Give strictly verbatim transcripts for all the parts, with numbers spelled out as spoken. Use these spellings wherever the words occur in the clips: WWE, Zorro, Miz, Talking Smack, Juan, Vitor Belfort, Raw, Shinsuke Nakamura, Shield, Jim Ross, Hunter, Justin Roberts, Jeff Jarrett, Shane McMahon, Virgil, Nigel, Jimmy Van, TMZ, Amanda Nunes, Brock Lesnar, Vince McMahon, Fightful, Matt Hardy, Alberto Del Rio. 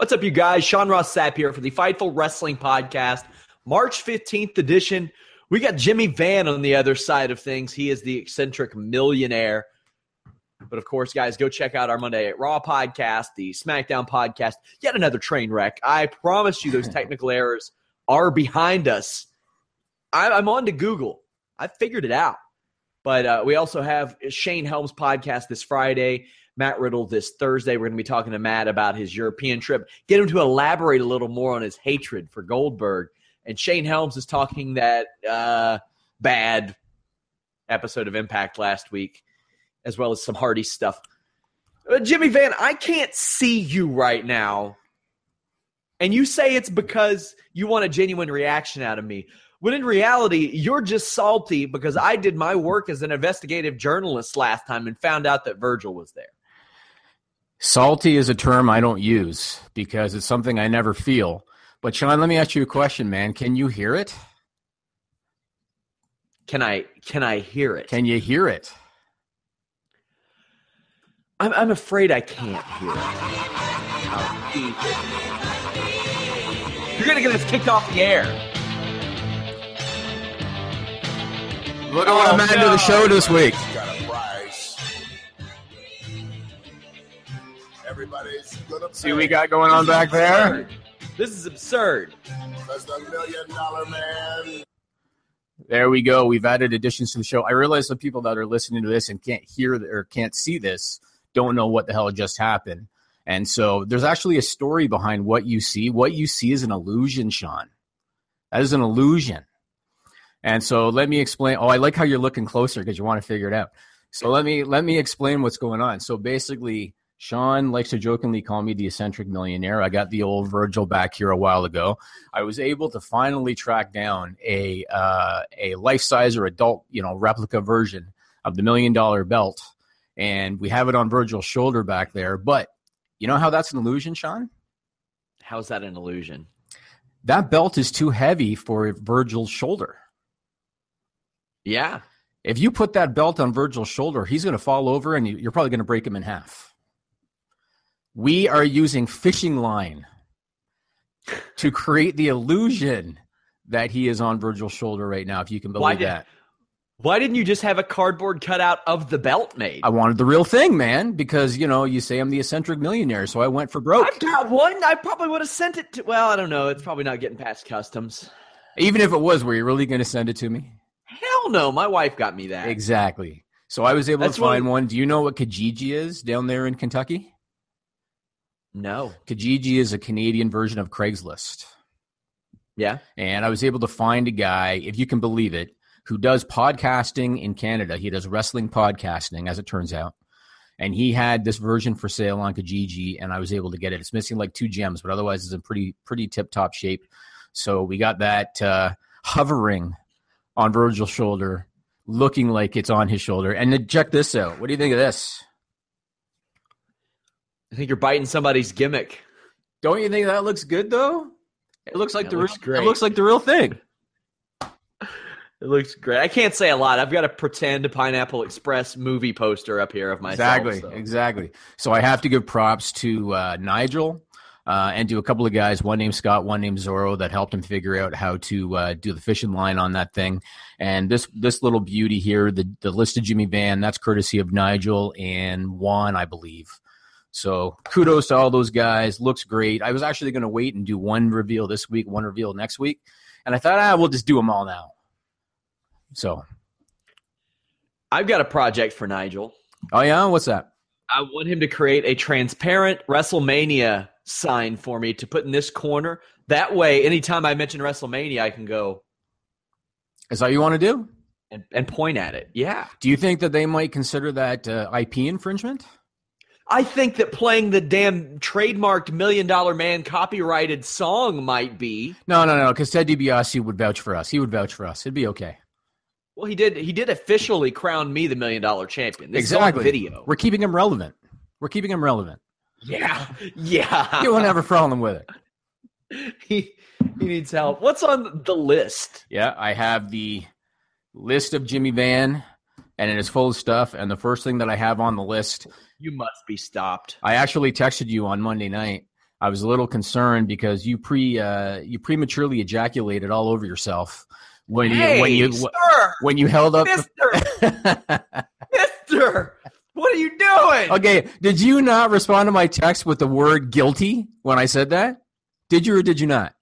What's up, you guys? Sean Ross Sapp here for the Fightful Wrestling Podcast, March fifteenth edition. We got Jimmy Van on the other side of things. He is the eccentric millionaire. But, of course, guys, go check out our Monday at Raw podcast, the SmackDown podcast, yet another train wreck. I promise you those technical errors are behind us. I, I'm on to Google. I figured it out. But uh, we also have Shane Helms' podcast this Friday, Matt Riddle this Thursday. We're going to be talking to Matt about his European trip. Get him to elaborate a little more on his hatred for Goldberg. And Shane Helms is talking that uh, bad episode of Impact last week, as well as some Hardy stuff. Uh, Jimmy Van, I can't see you right now. And you say it's because you want a genuine reaction out of me. When in reality, you're just salty because I did my work as an investigative journalist last time and found out that Virgil was there. Salty is a term I don't use because it's something I never feel. But, Sean, let me ask you a question, man. Can you hear it? Can I can I hear it? Can you hear it? I'm, I'm afraid I can't hear it. You're going to get us kicked off the air. Look at what I'm adding to the show this week. Got a prize. Everybody's gonna see what we got going on back there. This is absurd. That's the million dollar man. There we go. We've added additions to the show. I realize the people that are listening to this and can't hear or can't see this don't know what the hell just happened. And so there's actually a story behind what you see. What you see is an illusion, Sean. That is an illusion. And so let me explain. Oh, I like how you're looking closer because you want to figure it out. So let me let me explain what's going on. So basically, Sean likes to jokingly call me the eccentric millionaire. I got the old Virgil back here a while ago. I was able to finally track down a uh, a life-size or adult, you know, replica version of the million-dollar belt, and we have it on Virgil's shoulder back there. But you know how that's an illusion, Sean? How's that an illusion? That belt is too heavy for Virgil's shoulder. Yeah. If you put that belt on Virgil's shoulder, he's going to fall over and you're probably going to break him in half. We are using fishing line to create the illusion that he is on Virgil's shoulder right now, if you can believe why did, that. Why didn't you just have a cardboard cutout of the belt made? I wanted the real thing, man, because, you know, you say I'm the eccentric millionaire, so I went for broke. I've got one. I probably would have sent it to – well, I don't know. It's probably not getting past customs. Even if it was, were you really going to send it to me? Hell no, my wife got me that. Exactly. So I was able That's to find one. Do you know what Kijiji is down there in Kentucky? No. Kijiji is a Canadian version of Craigslist. Yeah. And I was able to find a guy, if you can believe it, who does podcasting in Canada. He does wrestling podcasting, as it turns out. And he had this version for sale on Kijiji, and I was able to get it. It's missing like two gems, but otherwise it's in pretty, pretty tip-top shape. So we got that uh, hovering on Virgil's shoulder, looking like it's on his shoulder. And then check this out. What do you think of this? I think you're biting somebody's gimmick. Don't you think that looks good, though? It looks like, the, looks real, it looks like the real thing. It looks great. I can't say a lot. I've got a pretend Pineapple Express movie poster up here of myself. Exactly, so. exactly. So I have to give props to uh, Nigel Uh, and to a couple of guys, one named Scott, one named Zorro, that helped him figure out how to uh, do the fishing line on that thing. And this this little beauty here, the, the list of Jimmy Van, that's courtesy of Nigel and Juan, I believe. So kudos to all those guys. Looks great. I was actually going to wait and do one reveal this week, one reveal next week. And I thought, ah, we'll just do them all now. So I've got a project for Nigel. Oh, yeah? What's that? I want him to create a transparent WrestleMania sign for me to put in this corner. That way, anytime I mention WrestleMania, I can go. Is that what you want to do? And, and point at it. Yeah. Do you think that they might consider that uh, I P infringement? I think that playing the damn trademarked Million Dollar Man copyrighted song might be. No, no, no, because Ted DiBiase would vouch for us. He would vouch for us. It'd be okay. Well, he did. He did officially crown me the Million Dollar Champion. This exactly. Video. We're keeping him relevant. We're keeping him relevant. Yeah, yeah. You won't have a problem with it. He he needs help. What's on the list? Yeah, I have the list of Jimmy Van, and it is full of stuff. And the first thing that I have on the list, you must be stopped. I actually texted you on Monday night. I was a little concerned because you pre uh, you prematurely ejaculated all over yourself. When hey, you when you sir, when you held up, Mister, the- Mister, what are you doing? Okay, did you not respond to my text with the word guilty when I said that? Did you or did you not?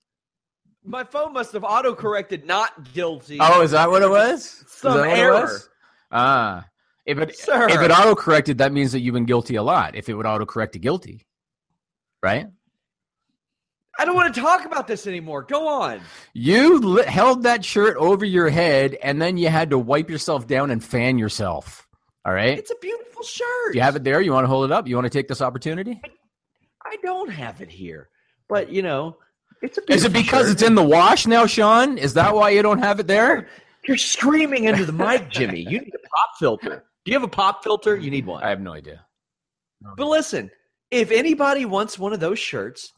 My phone must have auto-corrected not guilty. Oh, is that what it was? Some error. It was? Ah, if it sir. if it auto-corrected, that means that you've been guilty a lot. If it would auto-correct to guilty, right? I don't want to talk about this anymore. Go on. You li- held that shirt over your head, and then you had to wipe yourself down and fan yourself. All right? It's a beautiful shirt. Do you have it there? You want to hold it up? You want to take this opportunity? I, I don't have it here. But, you know, it's a beautiful shirt. Is it because shirt. It's in the wash now, Sean? Is that why you don't have it there? You're screaming into the mic, Jimmy. You need a pop filter. Do you have a pop filter? You need one. I have no idea. No. But listen, if anybody wants one of those shirts,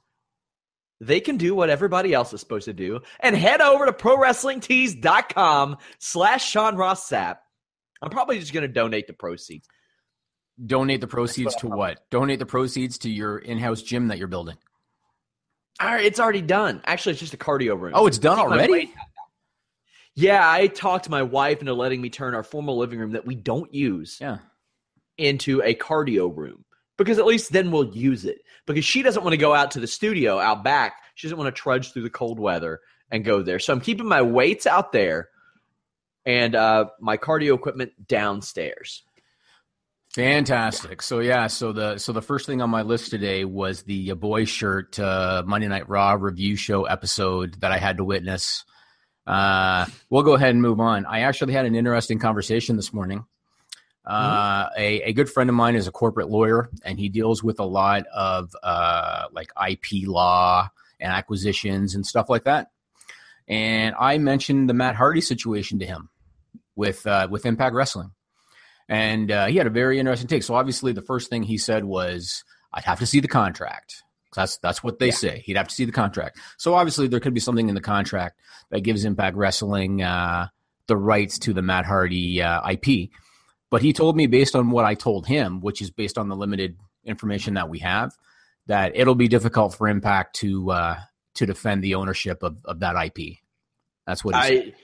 they can do what everybody else is supposed to do and head over to ProWrestlingTees.com slash Sean Ross Sapp. I'm probably just going to donate the proceeds. Donate the proceeds what to what? Donate the proceeds to your in-house gym that you're building. All right, it's already done. Actually, it's just a cardio room. Oh, it's done already? Yeah, I talked my wife into letting me turn our formal living room that we don't use yeah. into a cardio room. Because at least then we'll use it. Because she doesn't want to go out to the studio out back. She doesn't want to trudge through the cold weather and go there. So I'm keeping my weights out there and uh, my cardio equipment downstairs. Fantastic. So, yeah, so the so the first thing on my list today was the uh, boy shirt uh, Monday Night Raw review show episode that I had to witness. Uh, we'll go ahead and move on. I actually had an interesting conversation this morning. Uh, a, a good friend of mine is a corporate lawyer, and he deals with a lot of uh, like I P law and acquisitions and stuff like that. And I mentioned the Matt Hardy situation to him with uh, with Impact Wrestling, and uh, he had a very interesting take. So obviously, the first thing he said was, "I'd have to see the contract." That's that's what they yeah. say. He'd have to see the contract. So obviously, there could be something in the contract that gives Impact Wrestling uh, the rights to the Matt Hardy uh, I P. But he told me based on what I told him, which is based on the limited information that we have, that it'll be difficult for Impact to uh, to defend the ownership of, of that I P. That's what he I, said.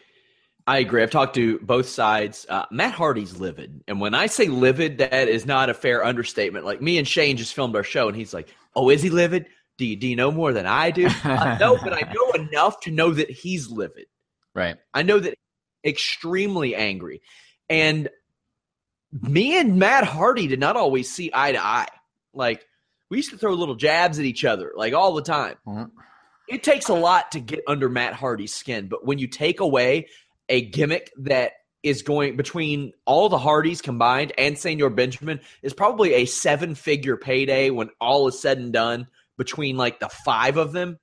I agree. I've talked to both sides. Uh, Matt Hardy's livid. And when I say livid, that is not a fair understatement. Like me and Shane just filmed our show, and he's like, oh, is he livid? Do you, do you know more than I do? uh, no, but I know enough to know that he's livid. Right. I know that he's extremely angry. And me and Matt Hardy did not always see eye to eye. Like, we used to throw little jabs at each other, like, all the time. Mm-hmm. It takes a lot to get under Matt Hardy's skin, but when you take away a gimmick that is going between all the Hardys combined and Senor Benjamin is probably a seven-figure payday when all is said and done between, like, the five of them.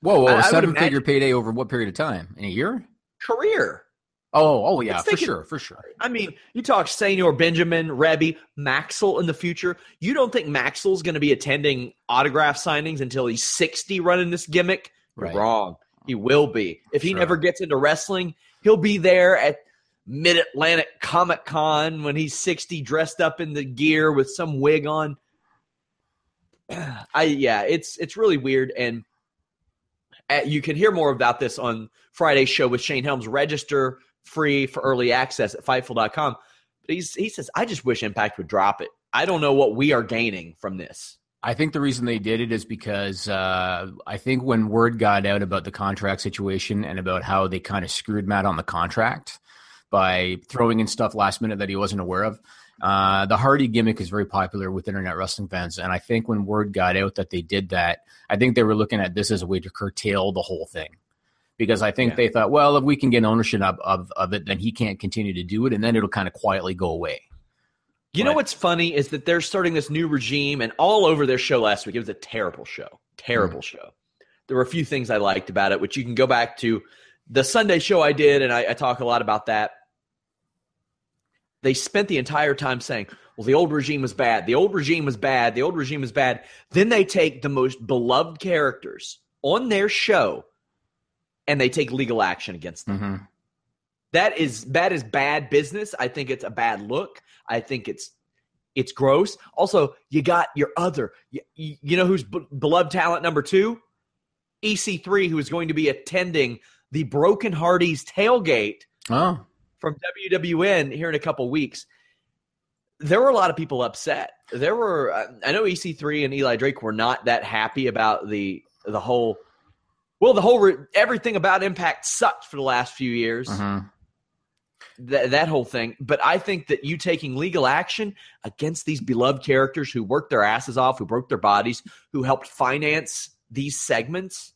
Whoa, whoa, I, a seven-figure payday over what period of time? In a year? Career. Oh, oh yeah, for sure, for sure. I mean, you talk Senor Benjamin, Rebby, Maxwell in the future. You don't think Maxwell's going to be attending autograph signings until he's sixty running this gimmick? Right. You're wrong. He will be. If he sure. never gets into wrestling, he'll be there at Mid-Atlantic Comic-Con when he's sixty dressed up in the gear with some wig on. I yeah, it's it's really weird. And at, you can hear more about this on Friday's show with Shane Helms. Register free for early access at Fightful dot com. But he's, he says, I just wish Impact would drop it. I don't know what we are gaining from this. I think the reason they did it is because uh, I think when word got out about the contract situation and about how they kind of screwed Matt on the contract by throwing in stuff last minute that he wasn't aware of, uh, the Hardy gimmick is very popular with internet wrestling fans. And I think when word got out that they did that, I think they were looking at this as a way to curtail the whole thing. Because I think yeah. they thought, well, if we can get ownership of, of, of it, then he can't continue to do it, and then it'll kind of quietly go away. You but, know what's funny is that they're starting this new regime, and all over their show last week, it was a terrible show, terrible mm-hmm. show. There were a few things I liked about it, which you can go back to the Sunday show I did, and I, I talk a lot about that. They spent the entire time saying, well, the old regime was bad, the old regime was bad, the old regime was bad. Then they take the most beloved characters on their show, and they take legal action against them. Mm-hmm. That is that is bad business. I think it's a bad look. I think it's it's gross. Also, you got your other. You, you know who's b- beloved talent number two? E C three, who is going to be attending the Broken Hardy's tailgate oh. from W W N here in a couple weeks. There were a lot of people upset. There were. I know E C three and Eli Drake were not that happy about the the whole. Well, the whole re- everything about Impact sucked for the last few years. Uh-huh. Th- that whole thing. But I think that you taking legal action against these beloved characters who worked their asses off, who broke their bodies, who helped finance these segments,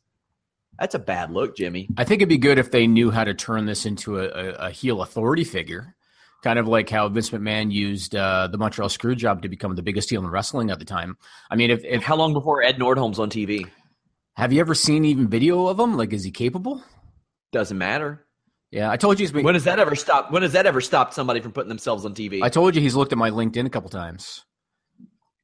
that's a bad look, Jimmy. I think it'd be good if they knew how to turn this into a, a, a heel authority figure, kind of like how Vince McMahon used uh, the Montreal Screwjob to become the biggest heel in wrestling at the time. I mean, if, if how long before Ed Nordholm's on T V? Have you ever seen even video of him? Like, is he capable? Doesn't matter. Yeah, I told you. He's been, when does that ever stop? When does that ever stop somebody from putting themselves on T V? I told you he's looked at my LinkedIn a couple times,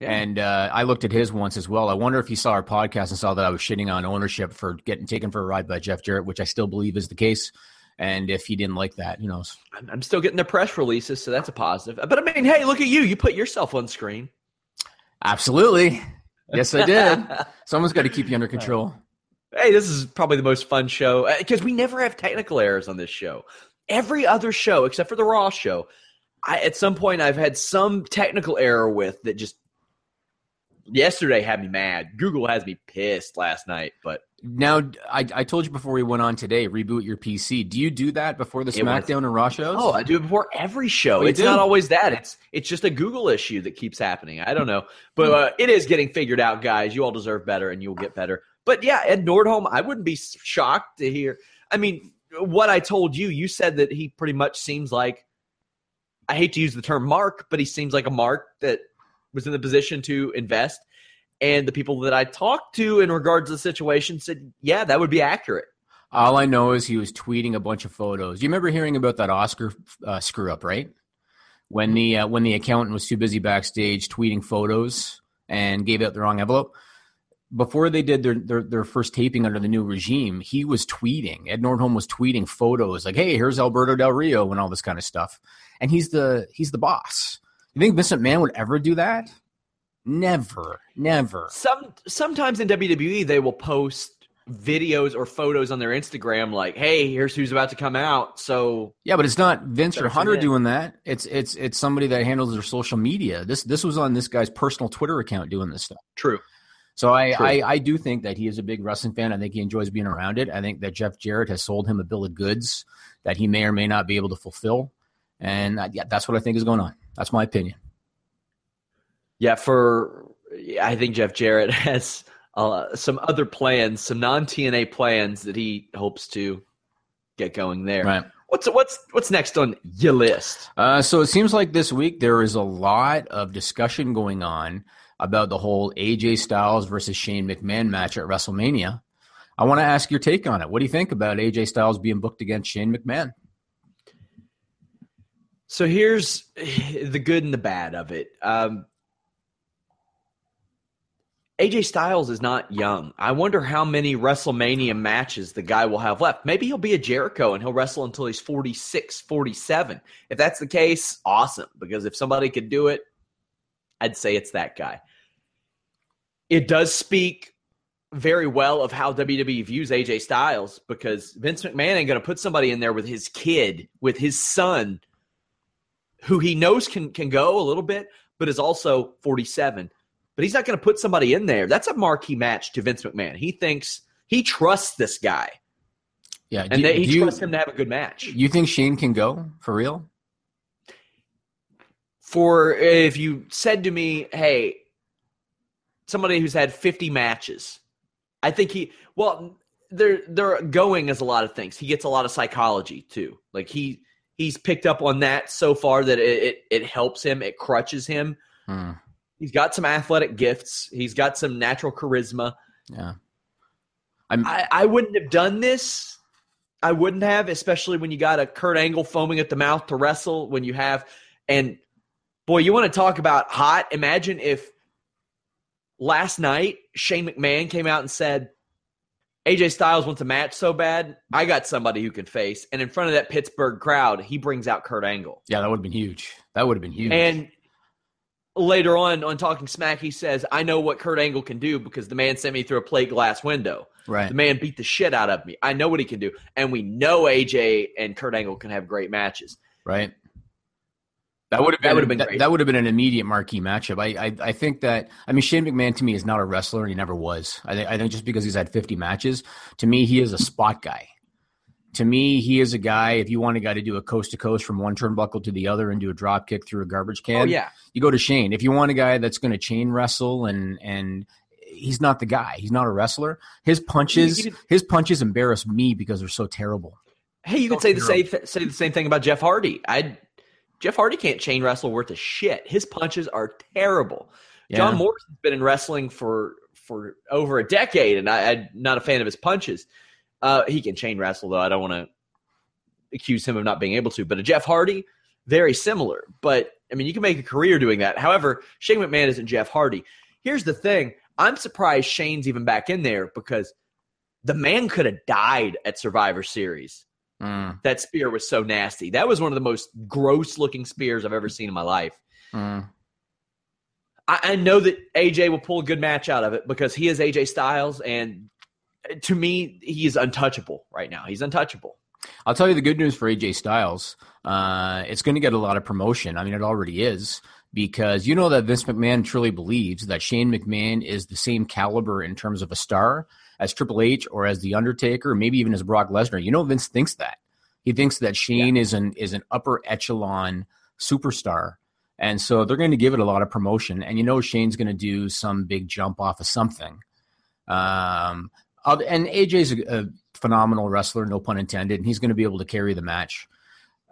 yeah. and uh, I looked at his once as well. I wonder if he saw our podcast and saw that I was shitting on ownership for getting taken for a ride by Jeff Jarrett, which I still believe is the case. And if he didn't like that, who knows? I'm still getting the press releases, so that's a positive. But I mean, hey, look at you—you you put yourself on screen. Absolutely. Yes, I did. Someone's got to keep you under control. Hey, this is probably the most fun show because we never have technical errors on this show. Every other show, except for the Raw show, I, at some point I've had some technical error with that just yesterday had me mad. Google has me pissed last night. But now, I, I told you before we went on today, reboot your P C. Do you do that before the SmackDown was, and Raw shows? Oh, I do it before every show. Oh, it's do? Not always that. It's it's just a Google issue that keeps happening. I don't know. But uh, it is getting figured out, guys. You all deserve better, and you'll get better. But, yeah, Ed Nordholm, I wouldn't be shocked to hear. I mean, what I told you, you said that he pretty much seems like – I hate to use the term mark, but he seems like a mark that was in the position to invest. And the people that I talked to in regards to the situation said, yeah, that would be accurate. All I know is he was tweeting a bunch of photos. You remember hearing about that Oscar uh, screw-up, right? When the uh, when the accountant was too busy backstage tweeting photos and gave out the wrong envelope. Before they did their, their their first taping under the new regime, he was tweeting. Ed Nordholm was tweeting photos like, hey, here's Alberto Del Rio and all this kind of stuff. And he's the he's the boss. You think Vince McMahon would ever do that? Never, never. Some sometimes in W W E they will post videos or photos on their Instagram like, "Hey, here's who's about to come out." So yeah, but it's not Vince or Hunter doing that. It's it's it's somebody that handles their social media. This this was on this guy's personal Twitter account doing this stuff. True. So I, True. I I do think that he is a big wrestling fan. I think he enjoys being around it. I think that Jeff Jarrett has sold him a bill of goods that he may or may not be able to fulfill, and I, yeah, that's what I think is going on. That's my opinion. Yeah, for I think Jeff Jarrett has uh, some other plans, some non-T N A plans that he hopes to get going there. Right. What's what's what's next on your list? Uh, so it seems like this week there is a lot of discussion going on about the whole A J Styles versus Shane McMahon match at WrestleMania. I want to ask your take on it. What do you think about A J Styles being booked against Shane McMahon? So here's the good and the bad of it. Um, A J Styles is not young. I wonder how many WrestleMania matches the guy will have left. Maybe he'll be a Jericho and he'll wrestle until he's forty-six, forty-seven. If that's the case, awesome. Because if somebody could do it, I'd say it's that guy. It does speak very well of how W W E views A J Styles because Vince McMahon ain't going to put somebody in there with his kid, with his son, who he knows can, can go a little bit, but is also forty-seven. But he's not going to put somebody in there. That's a marquee match to Vince McMahon. He thinks he trusts this guy. Yeah, and do, they, he trusts you, him to have a good match. You think Shane can go for real? For if you said to me, hey, somebody who's had fifty matches, I think he – well, they're, they're going as a lot of things. He gets a lot of psychology too. Like he he's picked up on that so far that it, it, it helps him. It crutches him. Hmm. He's got some athletic gifts. He's got some natural charisma. Yeah, I'm, I I wouldn't have done this. I wouldn't have, especially when you got a Kurt Angle foaming at the mouth to wrestle. When you have, and boy, you want to talk about hot. Imagine if last night Shane McMahon came out and said, A J Styles wants a match so bad, I got somebody who can face. And in front of that Pittsburgh crowd, he brings out Kurt Angle. Yeah, that would have been huge. That would have been huge. And later on, on Talking Smack, he says, I know what Kurt Angle can do because the man sent me through a plate glass window. Right. The man beat the shit out of me. I know what he can do. And we know A J and Kurt Angle can have great matches. Right. That would have been, that would have been, that, that would have been an immediate marquee matchup. I, I I think that I mean Shane McMahon to me is not a wrestler, and he never was. I think I think just because he's had fifty matches, to me he is a spot guy. To me, he is a guy. If you want a guy to do a coast to coast from one turnbuckle to the other and do a drop kick through a garbage can, oh, yeah. you go to Shane. If you want a guy that's going to chain wrestle and and he's not the guy. He's not a wrestler. His punches he, he his punches embarrass me because they're so terrible. Hey, you so could say terrible. the same say the same thing about Jeff Hardy. I. Jeff Hardy can't chain wrestle worth a shit. His punches are terrible. Yeah. John Morrison's been in wrestling for for over a decade, and I, I'm not a fan of his punches. Uh, he can chain wrestle, though. I don't want to accuse him of not being able to. But a Jeff Hardy, very similar. But, I mean, you can make a career doing that. However, Shane McMahon isn't Jeff Hardy. Here's the thing. I'm surprised Shane's even back in there because the man could have died at Survivor Series. Mm. That spear was so nasty. That was one of the most gross-looking spears I've ever seen in my life. Mm. I, I know that A J will pull a good match out of it because he is A J Styles, and to me, he is untouchable right now. He's untouchable. I'll tell you the good news for A J Styles. Uh, it's going to get a lot of promotion. I mean, it already is. Because you know that Vince McMahon truly believes that Shane McMahon is the same caliber in terms of a star as Triple H or as The Undertaker, maybe even as Brock Lesnar. You know Vince thinks that. He thinks that Shane yeah. is an is an upper echelon superstar. And so they're going to give it a lot of promotion. And you know Shane's going to do some big jump off of something. Um, and A J's a, a phenomenal wrestler, no pun intended, and he's going to be able to carry the match.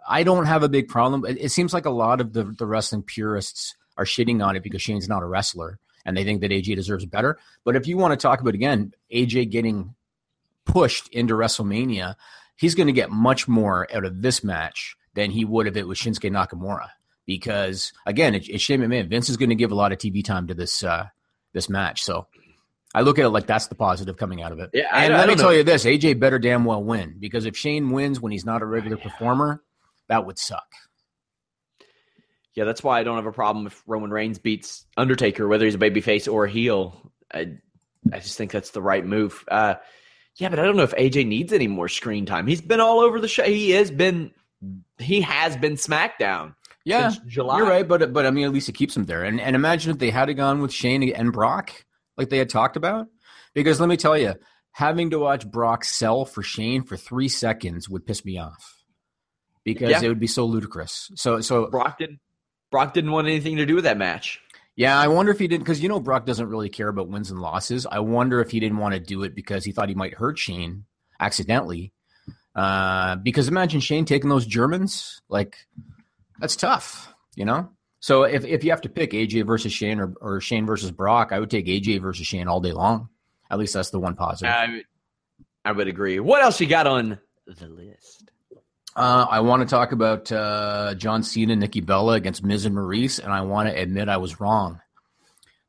I don't have a big problem. It seems like a lot of the, the wrestling purists are shitting on it because Shane's not a wrestler and they think that A J deserves better. But if you want to talk about, again, A J getting pushed into WrestleMania, he's going to get much more out of this match than he would if it was Shinsuke Nakamura. Because, again, it, it's Shane McMahon. Vince is going to give a lot of T V time to this uh, this match. So I look at it like that's the positive coming out of it. Yeah, and I, let I me know. tell you this, A J better damn well win. Because if Shane wins when he's not a regular oh, yeah. performer, that would suck. Yeah, that's why I don't have a problem if Roman Reigns beats Undertaker, whether he's a babyface or a heel. I, I just think that's the right move. Uh, yeah, but I don't know if A J needs any more screen time. He's been all over the show. He has been, he has been SmackDown. Yeah, since July. You're right, but but I mean, at least it keeps him there. And and imagine if they had gone with Shane and Brock like they had talked about. Because let me tell you, having to watch Brock sell for Shane for three seconds would piss me off. Because yeah. it would be so ludicrous. So, so Brock didn't. Brock didn't want anything to do with that match. Yeah, I wonder if he didn't, because you know Brock doesn't really care about wins and losses. I wonder if he didn't want to do it because he thought he might hurt Shane accidentally. Uh, because imagine Shane taking those Germans, like that's tough, you know. So if if you have to pick A J versus Shane or or Shane versus Brock, I would take A J versus Shane all day long. At least that's the one positive. I, I would agree. What else you got on the list? Uh, I want to talk about uh, John Cena and Nikki Bella against Miz and Maurice, and I want to admit I was wrong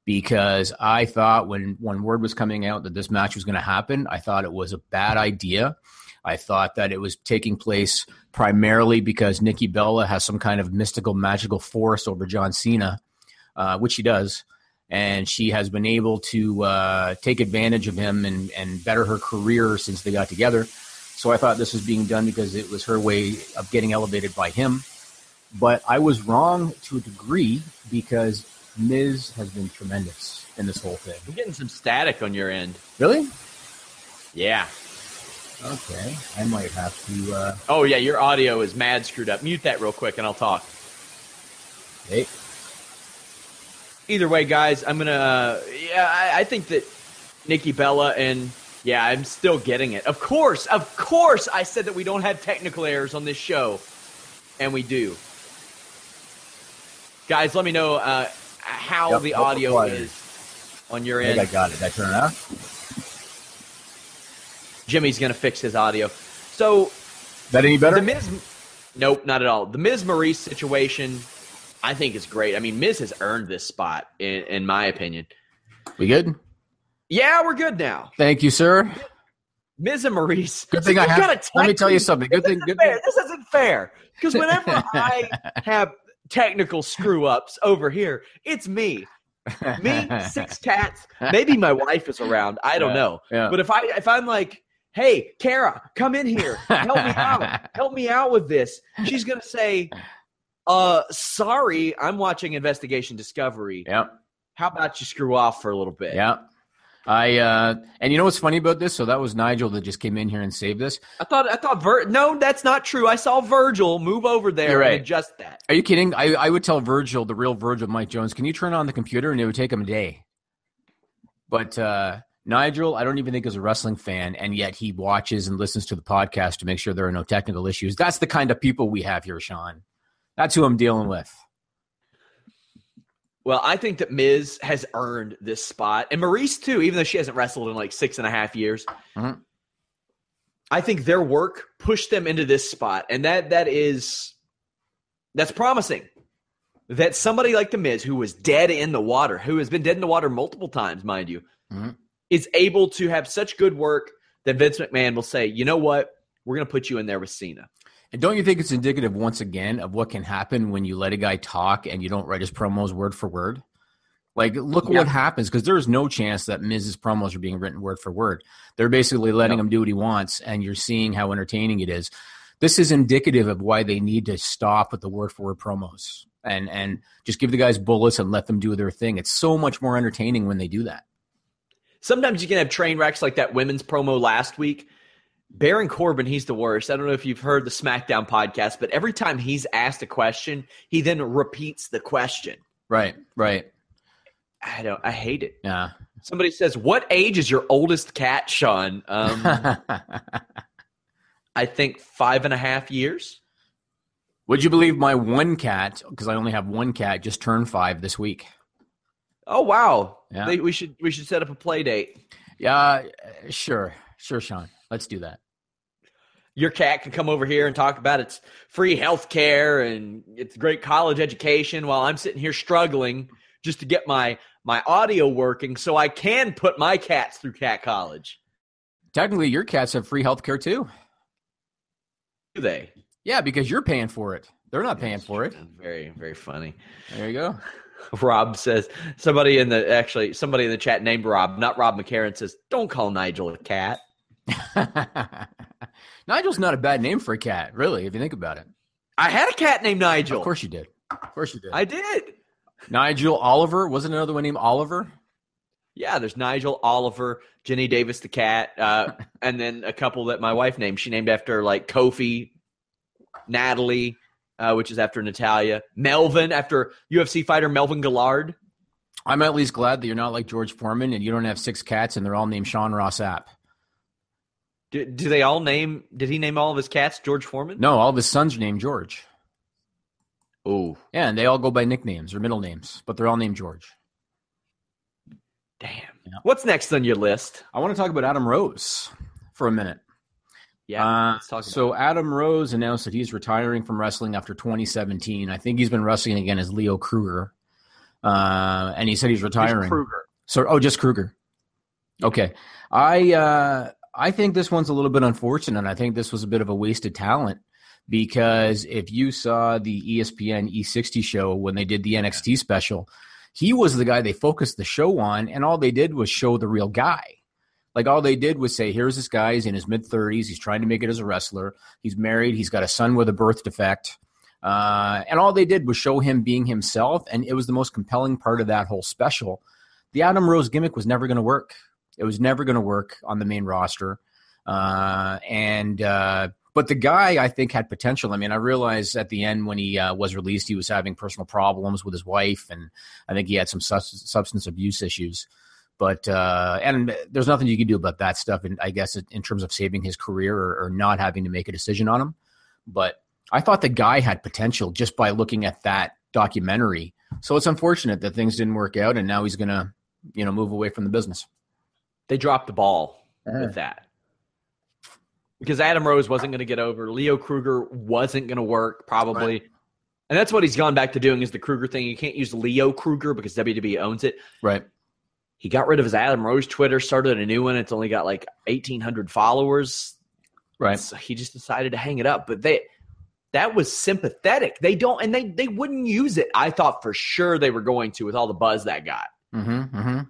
because I thought when, when word was coming out that this match was going to happen, I thought it was a bad idea. I thought that it was taking place primarily because Nikki Bella has some kind of mystical, magical force over John Cena, uh, which she does, and she has been able to uh, take advantage of him and, and better her career since they got together. So I thought this was being done because it was her way of getting elevated by him. But I was wrong to a degree because Miz has been tremendous in this whole thing. I'm getting some static on your end. Really? Yeah. Okay. I might have to... Uh... Oh, yeah. Your audio is mad screwed up. Mute that real quick and I'll talk. Okay. Either way, guys, I'm going to... Yeah, I, I think that Nikki Bella and... Yeah, I'm still getting it. Of course. Of course I said that we don't have technical errors on this show. And we do. Guys, let me know uh, how yep, the audio no is on your I end. I got it. Did I turn it off? Jimmy's going to fix his audio. So, is that any better? The Miz, nope, not at all. The Miz Maurice situation, I think, is great. I mean, Miz has earned this spot, in, in my opinion. We good? Yeah, we're good now. Thank you, sir. Miz and Maurice. Good thing I have. Let me tell you something. Good thing. Good thing. This isn't fair. Because whenever I have technical screw-ups over here, it's me. Me, six cats. Maybe my wife is around. I don't yeah, know. Yeah. But if, I, if I'm like, hey, Kara, come in here. Help me out. Help me out with this. She's going to say, "Uh, sorry, I'm watching Investigation Discovery. Yep. How about you screw off for a little bit?" Yeah. I uh, and you know what's funny about this? So that was Nigel that just came in here and saved this. I thought I thought Vir- no, that's not true. I saw Virgil move over there right. and adjust that. Are you kidding? I, I would tell Virgil, the real Virgil, Mike Jones, can you turn on the computer? And it would take him a day. But uh, Nigel, I don't even think is a wrestling fan, and yet he watches and listens to the podcast to make sure there are no technical issues. That's the kind of people we have here, Sean. That's who I'm dealing with. Well, I think that Miz has earned this spot. And Maurice, too, even though she hasn't wrestled in like six and a half years. Mm-hmm. I think their work pushed them into this spot. And that that is – that's promising. That somebody like the Miz, who was dead in the water, who has been dead in the water multiple times, mind you, mm-hmm. is able to have such good work that Vince McMahon will say, you know what, we're going to put you in there with Cena. And don't you think it's indicative, once again, of what can happen when you let a guy talk and you don't write his promos word for word? Like, look yeah. what happens, because there's no chance that Miz's promos are being written word for word. They're basically letting yep. him do what he wants, and you're seeing how entertaining it is. This is indicative of why they need to stop with the word-for-word promos and, and just give the guys bullets and let them do their thing. It's so much more entertaining when they do that. Sometimes you can have train wrecks like that women's promo last week. Baron Corbin, he's the worst. I don't know if you've heard the SmackDown podcast, but every time he's asked a question, he then repeats the question. Right, right. I don't. I hate it. Yeah. Somebody says, "What age is your oldest cat, Sean?" Um, I think five and a half years. Would you believe my one cat? Because I only have one cat. Just turned five this week. Oh wow! Yeah. They, we should we should set up a play date. Yeah, sure, sure, Sean. Let's do that. Your cat can come over here and talk about its free health care and its great college education while I'm sitting here struggling just to get my, my audio working so I can put my cats through cat college. Technically, your cats have free health care too. Do they? Yeah, because you're paying for it. They're not paying for it. Very, very funny. There you go. Rob says, somebody in the actually somebody in the chat named Rob, not Rob McCarran, says, "Don't call Nigel a cat." Nigel's not a bad name for a cat, really, if you think about it. I had a cat named Nigel. Of course you did. Of course you did. I did. Nigel Oliver. Wasn't another one named Oliver? Yeah, there's Nigel Oliver, Jenny Davis the cat, uh, and then a couple that my wife named. She named after like Kofi, Natalie, uh, which is after Natalia, Melvin, after U F C fighter Melvin Gillard. I'm at least glad that you're not like George Foreman and you don't have six cats and they're all named Sean Ross App. Do, do they all name – did he name all of his cats George Foreman? No, all of his sons are named George. Oh. Yeah, and they all go by nicknames or middle names, but they're all named George. Damn. Yeah. What's next on your list? I want to talk about Adam Rose for a minute. Yeah, uh, let's talk about So it. Adam Rose announced that he's retiring from wrestling after twenty seventeen. I think he's been wrestling again as Leo Kruger, uh, and he said he's retiring. Just Kruger. So, oh, just Kruger. Okay. I uh, – I think this one's a little bit unfortunate. I think this was a bit of a wasted talent because if you saw the E S P N E sixty show when they did the N X T special, he was the guy they focused the show on, and all they did was show the real guy. Like, all they did was say, here's this guy. He's in his mid-thirties. He's trying to make it as a wrestler. He's married. He's got a son with a birth defect. Uh, and all they did was show him being himself, and it was the most compelling part of that whole special. The Adam Rose gimmick was never going to work. It was never going to work on the main roster. Uh, and uh, but the guy, I think, had potential. I mean, I realized at the end when he uh, was released, he was having personal problems with his wife, and I think he had some su- substance abuse issues. But uh, and there's nothing you can do about that stuff, and I guess in terms of saving his career or, or not having to make a decision on him. But I thought the guy had potential just by looking at that documentary. So it's unfortunate that things didn't work out, and now he's going to, you know, move away from the business. They dropped the ball uh. with that because Adam Rose wasn't going to get over. Leo Kruger wasn't going to work probably. Right. And that's what he's gone back to doing is the Kruger thing. You can't use Leo Kruger because W W E owns it. Right. He got rid of his Adam Rose Twitter, started a new one. It's only got like eighteen hundred followers. Right. So he just decided to hang it up, but they, that was sympathetic. They don't, and they, they wouldn't use it. I thought for sure they were going to with all the buzz that got. Mm-hmm, mm-hmm.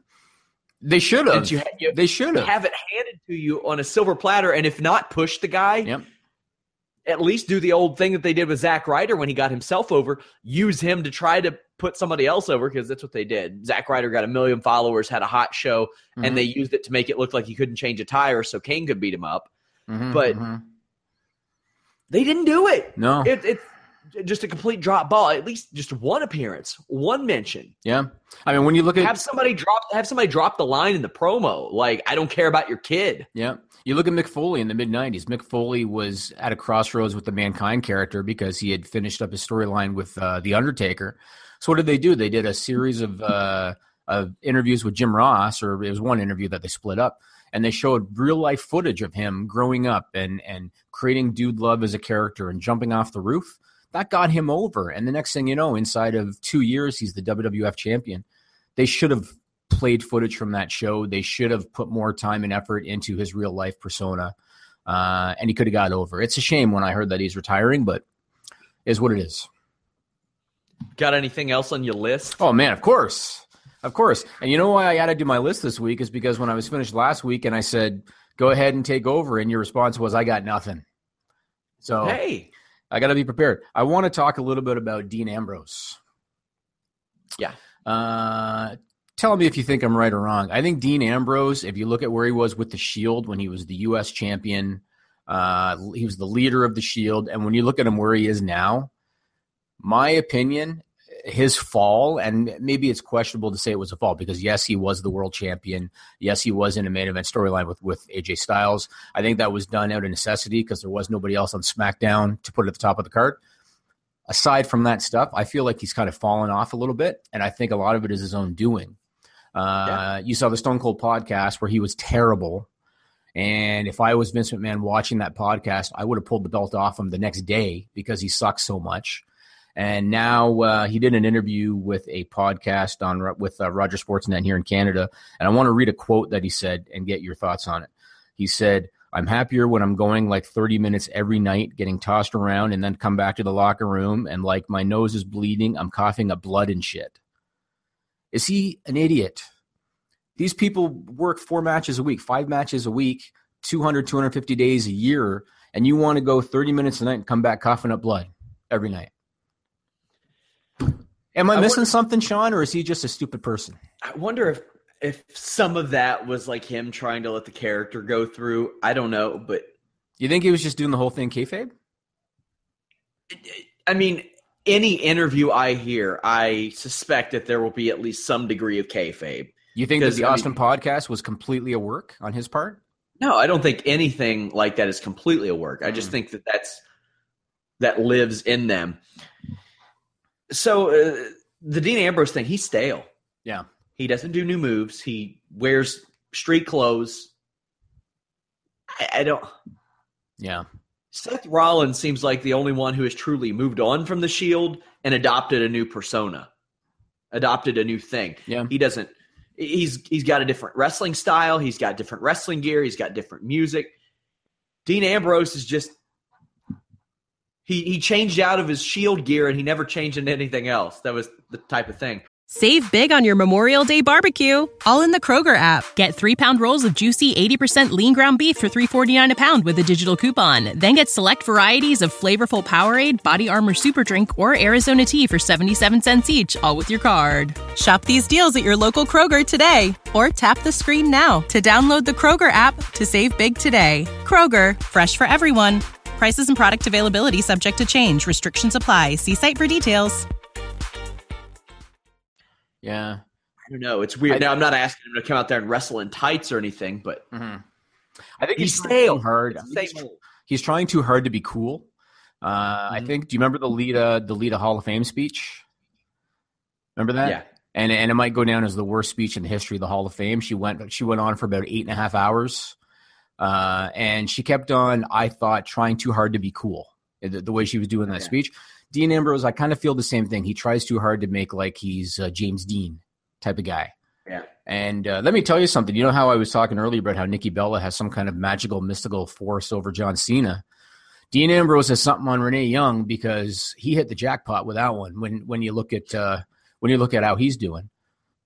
They should have. You, you, they should have. Have it handed to you on a silver platter, and if not, push the guy. Yep. At least do the old thing that they did with Zack Ryder when he got himself over. Use him to try to put somebody else over because that's what they did. Zack Ryder got a million followers, had a hot show, mm-hmm. and they used it to make it look like he couldn't change a tire so Kane could beat him up. Mm-hmm, but mm-hmm. They didn't do it. No. It's it, just a complete drop ball. At least just one appearance, one mention. Yeah. I mean, when you look at have somebody drop have somebody drop the line in the promo, like, I don't care about your kid. Yeah. You look at Mick Foley in the mid nineties. Mick Foley was at a crossroads with the Mankind character because he had finished up his storyline with uh, The Undertaker. So what did they do? They did a series of uh, of interviews with Jim Ross, or it was one interview that they split up. And they showed real-life footage of him growing up and and creating Dude Love as a character and jumping off the roof. That got him over. And the next thing you know, inside of two years, he's the W W F champion. They should have played footage from that show. They should have put more time and effort into his real-life persona. Uh, and he could have got over. It's a shame when I heard that he's retiring, but it is what it is. Got anything else on your list? Oh, man, of course. Of course. And you know why I had to do my list this week is because when I was finished last week and I said, go ahead and take over, and your response was, I got nothing. So hey, I got to be prepared. I want to talk a little bit about Dean Ambrose. Yeah. Uh, tell me if you think I'm right or wrong. I think Dean Ambrose, if you look at where he was with the Shield when he was the U S champion, uh, he was the leader of the Shield. And when you look at him where he is now, my opinion, his fall, and maybe it's questionable to say it was a fall because, yes, he was the world champion. Yes, he was in a main event storyline with, with A J Styles. I think that was done out of necessity because there was nobody else on SmackDown to put at the top of the card. Aside from that stuff, I feel like he's kind of fallen off a little bit, and I think a lot of it is his own doing. Uh, yeah. You saw the Stone Cold podcast where he was terrible, and if I was Vince McMahon watching that podcast, I would have pulled the belt off him the next day because he sucks so much. And now uh, he did an interview with a podcast on with uh, Roger Sportsnet here in Canada. And I want to read a quote that he said and get your thoughts on it. He said, I'm happier when I'm going like thirty minutes every night, getting tossed around and then come back to the locker room. And like my nose is bleeding. I'm coughing up blood and shit. Is he an idiot? These people work four matches a week, five matches a week, two hundred, two hundred fifty days a year. And you want to go thirty minutes a night and come back coughing up blood every night. Am I, I missing wonder, something, Sean, or is he just a stupid person? I wonder if if some of that was like him trying to let the character go through. I don't know, but you think he was just doing the whole thing kayfabe? I mean, any interview I hear, I suspect that there will be at least some degree of kayfabe. You think that the I Austin mean, podcast was completely a work on his part? No, I don't think anything like that is completely a work. Mm. I just think that that's that lives in them. So uh, the Dean Ambrose thing, he's stale. Yeah. He doesn't do new moves. He wears street clothes. I, I don't. Yeah. Seth Rollins seems like the only one who has truly moved on from the Shield and adopted a new persona, adopted a new thing. Yeah. He doesn't. He's He's got a different wrestling style. He's got different wrestling gear. He's got different music. Dean Ambrose is just. He he changed out of his Shield gear and he never changed into anything else. That was the type of thing. Save big on your Memorial Day barbecue, all in the Kroger app. Get three-pound rolls of juicy eighty percent lean ground beef for three forty-nine a pound with a digital coupon. Then get select varieties of flavorful Powerade, Body Armor Super Drink, or Arizona tea for seventy-seven cents each, all with your card. Shop these deals at your local Kroger today, or tap the screen now to download the Kroger app to save big today. Kroger, fresh for everyone. Prices and product availability subject to change. Restrictions apply. See site for details. Yeah. I don't know. It's weird. I, now, I'm not asking him to come out there and wrestle in tights or anything, but mm-hmm. I think he's, he's stale. Hard. He's, he's trying too hard to be cool. Uh, mm-hmm. I think, do you remember the Lita, the Lita Hall of Fame speech? Remember that? Yeah. And and it might go down as the worst speech in the history of the Hall of Fame. She went, she went on for about eight and a half hours. Uh, and she kept on, I thought, trying too hard to be cool, the, the way she was doing that okay. speech. Dean Ambrose, I kind of feel the same thing. He tries too hard to make like he's uh, James Dean type of guy. Yeah. And uh, let me tell you something. You know how I was talking earlier about how Nikki Bella has some kind of magical, mystical force over John Cena? Dean Ambrose has something on Renee Young because he hit the jackpot with that one. When when you look at uh, when you look at how he's doing,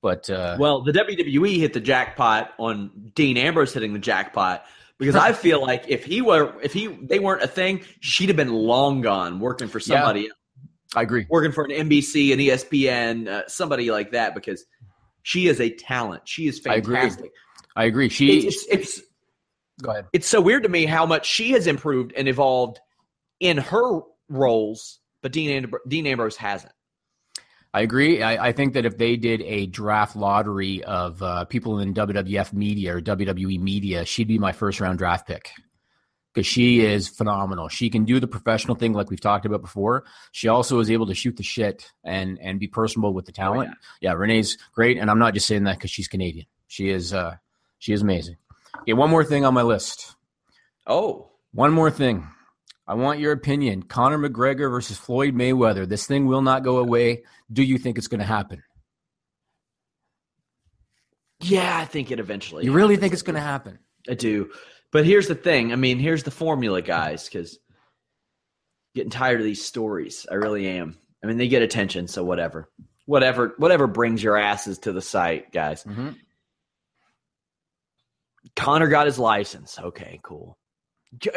but uh, well, the W W E hit the jackpot on Dean Ambrose hitting the jackpot. Because I feel like if he were, if he they weren't a thing, she'd have been long gone working for somebody. Yeah, I agree. Working for an N B C, an E S P N, uh, somebody like that. Because she is a talent. She is fantastic. I agree. I agree. She. It's, it's, it's go ahead. It's so weird to me how much she has improved and evolved in her roles, but Dean Ambr- Dean Ambrose hasn't. I agree. I, I think that if they did a draft lottery of uh, people in W W F media or W W E media, she'd be my first round draft pick because she is phenomenal. She can do the professional thing like we've talked about before. She also is able to shoot the shit and and be personable with the talent. Oh, yeah. yeah, Renee's great, and I'm not just saying that because she's Canadian. She is uh, she is amazing. Okay, one more thing on my list. Oh, one more thing. I want your opinion. Conor McGregor versus Floyd Mayweather. This thing will not go away. Do you think it's going to happen? Yeah, I think it eventually. You really happens. Think it's going to happen? I do. But here's the thing. I mean, here's the formula, guys, because getting tired of these stories. I really am. I mean, they get attention, so whatever. Whatever whatever brings your asses to the site, guys. Mm-hmm. Conor got his license. Okay, cool.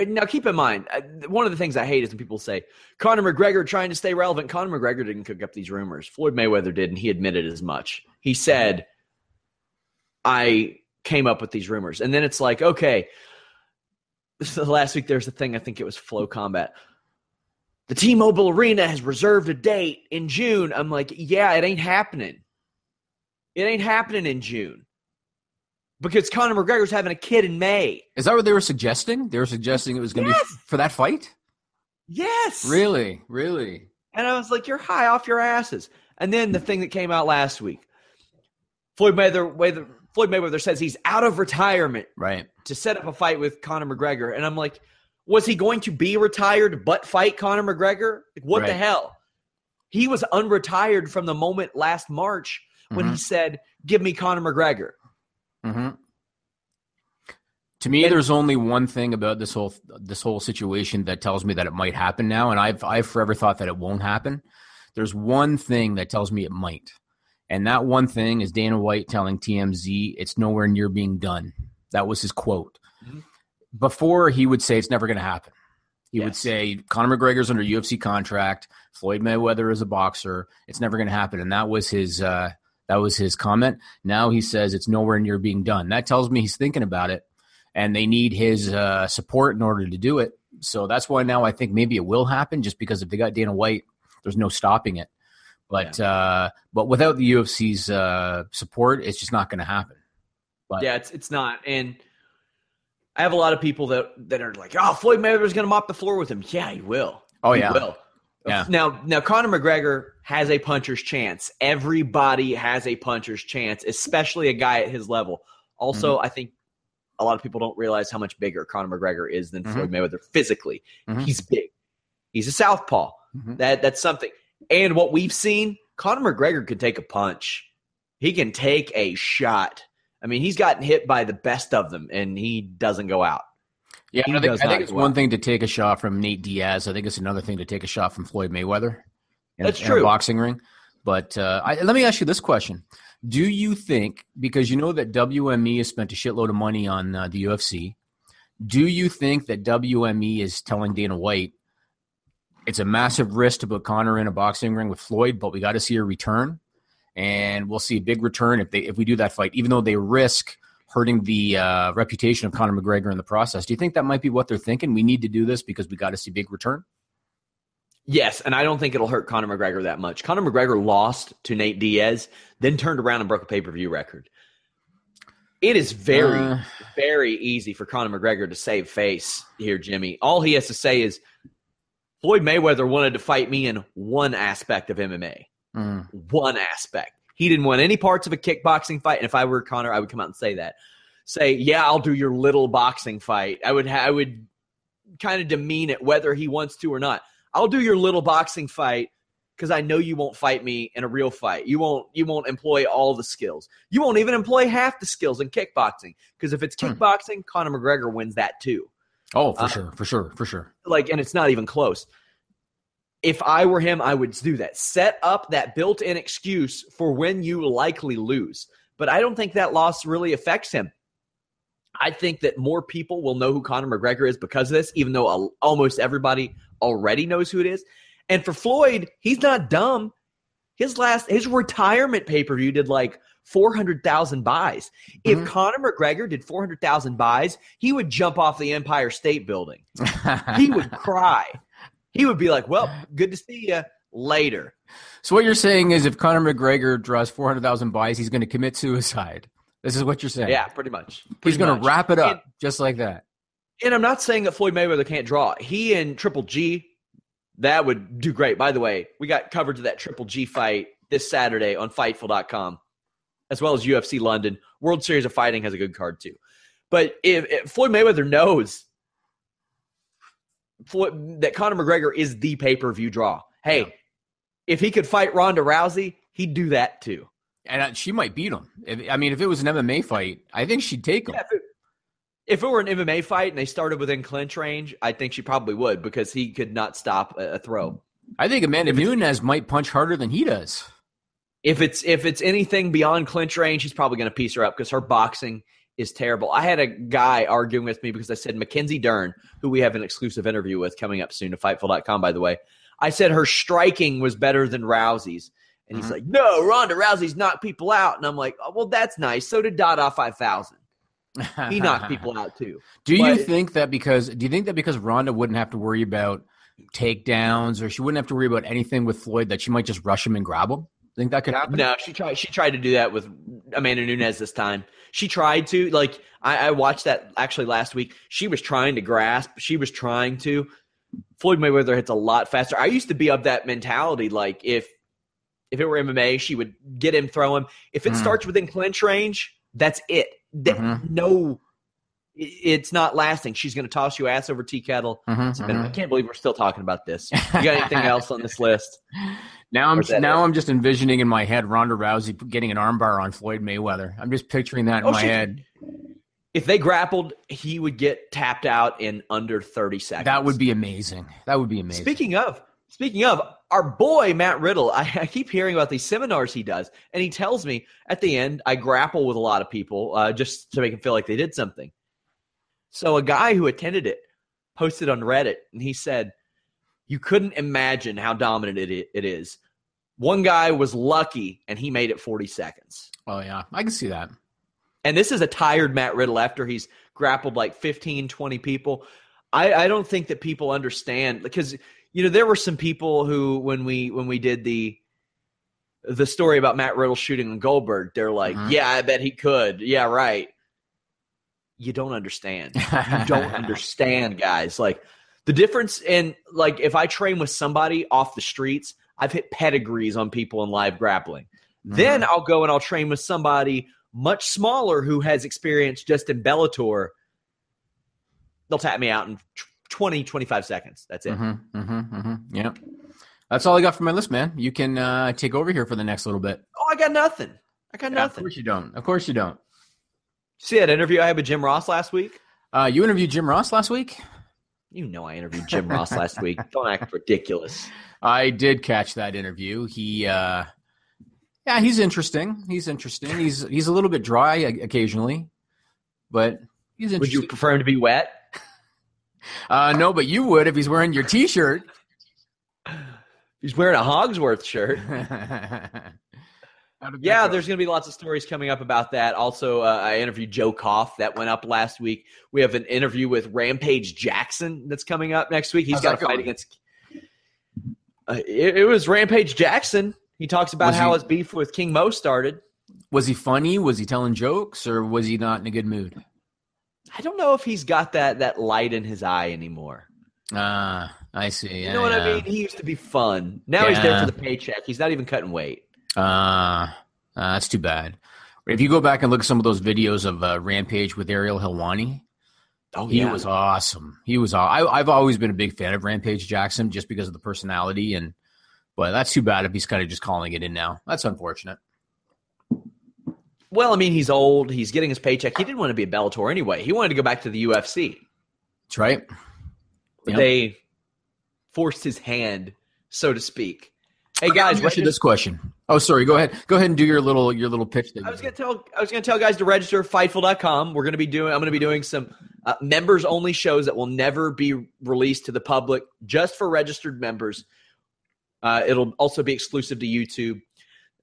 Now, keep in mind, one of the things I hate is when people say, Conor McGregor trying to stay relevant. Conor McGregor didn't cook up these rumors. Floyd Mayweather did, and he admitted as much. He said, I came up with these rumors. And then it's like, okay, so last week there's a thing, I think it was Flow Combat. The T-Mobile Arena has reserved a date in June. I'm like, yeah, it ain't happening. It ain't happening in June. Because Conor McGregor's having a kid in May. Is that what they were suggesting? They were suggesting it was going to yes. be f- for that fight? Yes. Really? Really? And I was like, you're high off your asses. And then the thing that came out last week, Floyd Mayweather, Floyd Mayweather says he's out of retirement right. to set up a fight with Conor McGregor. And I'm like, was he going to be retired but fight Conor McGregor? Like, what right. the hell? He was unretired from the moment last March when mm-hmm. he said, give me Conor McGregor. Mm-hmm. To me, and, there's only one thing about this whole this whole situation that tells me that it might happen now, and I've I've forever thought that it won't happen. There's one thing that tells me it might, and that one thing is Dana White telling T M Z it's nowhere near being done. That was his quote. Mm-hmm. Before, he would say it's never going to happen. He yes. would say Conor McGregor's under U F C contract. Floyd Mayweather is a boxer. It's never going to happen, and that was his. Uh, That was his comment. Now he says it's nowhere near being done. That tells me he's thinking about it, and they need his uh, support in order to do it. So that's why now I think maybe it will happen, just because if they got Dana White, there's no stopping it. But yeah. uh, but without the U F C's uh, support, it's just not going to happen. But, yeah, it's it's not. And I have a lot of people that, that are like, oh, Floyd Mayweather's going to mop the floor with him. Yeah, he will. Oh, he yeah. will. Yeah. Now, now Conor McGregor has a puncher's chance. Everybody has a puncher's chance, especially a guy at his level. Also, mm-hmm. I think a lot of people don't realize how much bigger Conor McGregor is than mm-hmm. Floyd Mayweather physically. Mm-hmm. He's big. He's a southpaw. Mm-hmm. That that's something. And what we've seen, Conor McGregor can take a punch. He can take a shot. I mean, he's gotten hit by the best of them, and he doesn't go out. Yeah, I think, I think it's one thing to take a shot from Nate Diaz. I think it's another thing to take a shot from Floyd Mayweather in, That's a, in true. a boxing ring. But uh, I, let me ask you this question. Do you think, because you know that W M E has spent a shitload of money on uh, the U F C, do you think that W M E is telling Dana White, it's a massive risk to put Conor in a boxing ring with Floyd, but we got to see a return, and we'll see a big return if they if we do that fight, even though they risk hurting the uh, reputation of Conor McGregor in the process? Do you think that might be what they're thinking? We need to do this because we got to see big return? Yes, and I don't think it'll hurt Conor McGregor that much. Conor McGregor lost to Nate Diaz, then turned around and broke a pay-per-view record. It is very, uh, very easy for Conor McGregor to save face here, Jimmy. All he has to say is, Floyd Mayweather wanted to fight me in one aspect of M M A. Mm. One aspect. He didn't want any parts of a kickboxing fight, and if I were Conor, I would come out and say that. Say, yeah, I'll do your little boxing fight. I would, ha- I would kind of demean it whether he wants to or not. I'll do your little boxing fight because I know you won't fight me in a real fight. You won't you won't employ all the skills. You won't even employ half the skills in kickboxing because if it's kickboxing, hmm. Conor McGregor wins that too. Oh, for uh, sure, for sure, for sure. Like, and it's not even close. If I were him, I would do that. Set up that built-in excuse for when you likely lose. But I don't think that loss really affects him. I think that more people will know who Conor McGregor is because of this, even though almost everybody already knows who it is. And for Floyd, he's not dumb. His last, his retirement pay-per-view did like four hundred thousand buys. Mm-hmm. If Conor McGregor did four hundred thousand buys, he would jump off the Empire State Building. He would cry. He would be like, well, good to see you later. So what you're saying is if Conor McGregor draws four hundred thousand buys, he's going to commit suicide. This is what you're saying. Yeah, pretty much. Pretty He's going to wrap it up and, just like that. And I'm not saying that Floyd Mayweather can't draw. He and Triple G, that would do great. By the way, we got coverage of that Triple G fight this Saturday on Fightful dot com, as well as U F C London. World Series of Fighting has a good card too. But if, if Floyd Mayweather knows Floyd, that Conor McGregor is the pay-per-view draw. Hey, yeah. If he could fight Ronda Rousey, he'd do that too. And she might beat him. If, I mean, if it was an M M A fight, I think she'd take him. Yeah, if, it, if it were an M M A fight and they started within clinch range, I think she probably would because he could not stop a, a throw. I think Amanda if Nunes might punch harder than he does. If it's if it's anything beyond clinch range, he's probably going to piece her up because her boxing is terrible. I had a guy arguing with me because I said Mackenzie Dern, who we have an exclusive interview with coming up soon to Fightful dot com, by the way. I said her striking was better than Rousey's. And he's mm-hmm. like, no, Ronda Rousey's knocked people out. And I'm like, oh, well, that's nice. So did Dada five thousand. He knocked people out too. Do but, you think that because do you think that because Ronda wouldn't have to worry about takedowns or she wouldn't have to worry about anything with Floyd that she might just rush him and grab him? Think that could happen? No, she tried she tried to do that with Amanda Nunes this time. She tried to. Like I, I watched that actually last week. She was trying to grasp. She was trying to. Floyd Mayweather hits a lot faster. I used to be of that mentality, like if If it were M M A, she would get him, throw him. If it mm. starts within clinch range, that's it. That, mm-hmm. No, it's not lasting. She's going to toss you ass over tea kettle. Mm-hmm, mm-hmm. I can't believe we're still talking about this. You got anything else on this list? Now I'm now is? I'm just envisioning in my head Ronda Rousey getting an armbar on Floyd Mayweather. I'm just picturing that in oh, my she, head. If they grappled, he would get tapped out in under thirty seconds. That would be amazing. That would be amazing. Speaking of. Speaking of, our boy Matt Riddle, I, I keep hearing about these seminars he does, and he tells me at the end, I grapple with a lot of people uh, just to make them feel like they did something. So a guy who attended it posted on Reddit, and he said, you couldn't imagine how dominant it it is. One guy was lucky, and he made it forty seconds. Oh, yeah. I can see that. And this is a tired Matt Riddle after he's grappled like fifteen, twenty people. I, I don't think that people understand because – you know, there were some people who, when we when we did the the story about Matt Riddle shooting Goldberg, they're like, mm-hmm. yeah, I bet he could. Yeah, right. You don't understand. You don't understand, guys. Like, the difference in, like, if I train with somebody off the streets, I've hit pedigrees on people in live grappling. Mm-hmm. Then I'll go and I'll train with somebody much smaller who has experience just in Bellator. They'll tap me out and twenty, twenty-five seconds. That's it. Mm-hmm, mm-hmm, mm-hmm. Yeah. That's all I got for my list, man. You can uh, take over here for the next little bit. Oh, I got nothing. I got yeah, nothing. Of course you don't. Of course you don't. See that interview I had with Jim Ross last week? Uh, you interviewed Jim Ross last week? You know I interviewed Jim Ross last week. Don't act ridiculous. I did catch that interview. He uh, Yeah, he's interesting. He's interesting. He's he's a little bit dry occasionally, but he's interesting. Would you prefer him to be wet? Uh, no, but you would if he's wearing your T-shirt. He's wearing a Hogsworth shirt. Yeah, there's going to be lots of stories coming up about that. Also, uh, I interviewed Joe Koff. That went up last week. We have an interview with Rampage Jackson that's coming up next week. He's How's got a fight going? against uh, – it, it was Rampage Jackson. He talks about was how he, his beef with King Mo started. Was he funny? Was he telling jokes? Or was he not in a good mood? I don't know if he's got that that light in his eye anymore. Ah, I see. You know yeah, what I mean? He used to be fun. Now yeah. he's there for the paycheck. He's not even cutting weight. Ah, uh, uh, that's too bad. If you go back and look at some of those videos of uh, Rampage with Ariel Helwani, oh, he yeah. was awesome. He was. Aw- I, I've always been a big fan of Rampage Jackson just because of the personality, and but that's too bad if he's kind of just calling it in now. That's unfortunate. Well, I mean, he's old. He's getting his paycheck. He didn't want to be a Bellator anyway. He wanted to go back to the U F C. That's right. Yep. They forced his hand, so to speak. Hey guys, what's this question? Oh, sorry. Go ahead. Go ahead and do your little your little pitch. I was gonna tell I was gonna tell guys to register Fightful dot com. We're gonna be doing I'm gonna be doing some uh, members only shows that will never be released to the public, just for registered members. Uh, it'll also be exclusive to YouTube.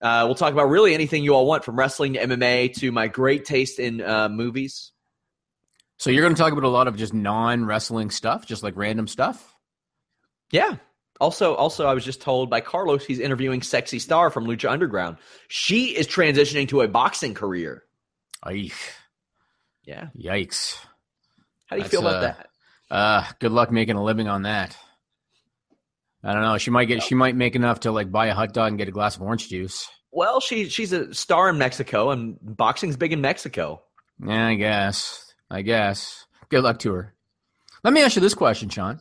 Uh, we'll talk about really anything you all want, from wrestling to M M A to my great taste in uh, movies. So you're gonna talk about a lot of just non-wrestling stuff, just like random stuff. Yeah. Also, also, I was just told by Carlos he's interviewing Sexy Star from Lucha Underground. She is transitioning to a boxing career. Eich. Yeah. Yikes. How do you That's, feel about uh, that? Uh, good luck making a living on that. I don't know. She might get. She might make enough to like buy a hot dog and get a glass of orange juice. Well, she she's a star in Mexico, and boxing's big in Mexico. Yeah, I guess. I guess. Good luck to her. Let me ask you this question, Sean.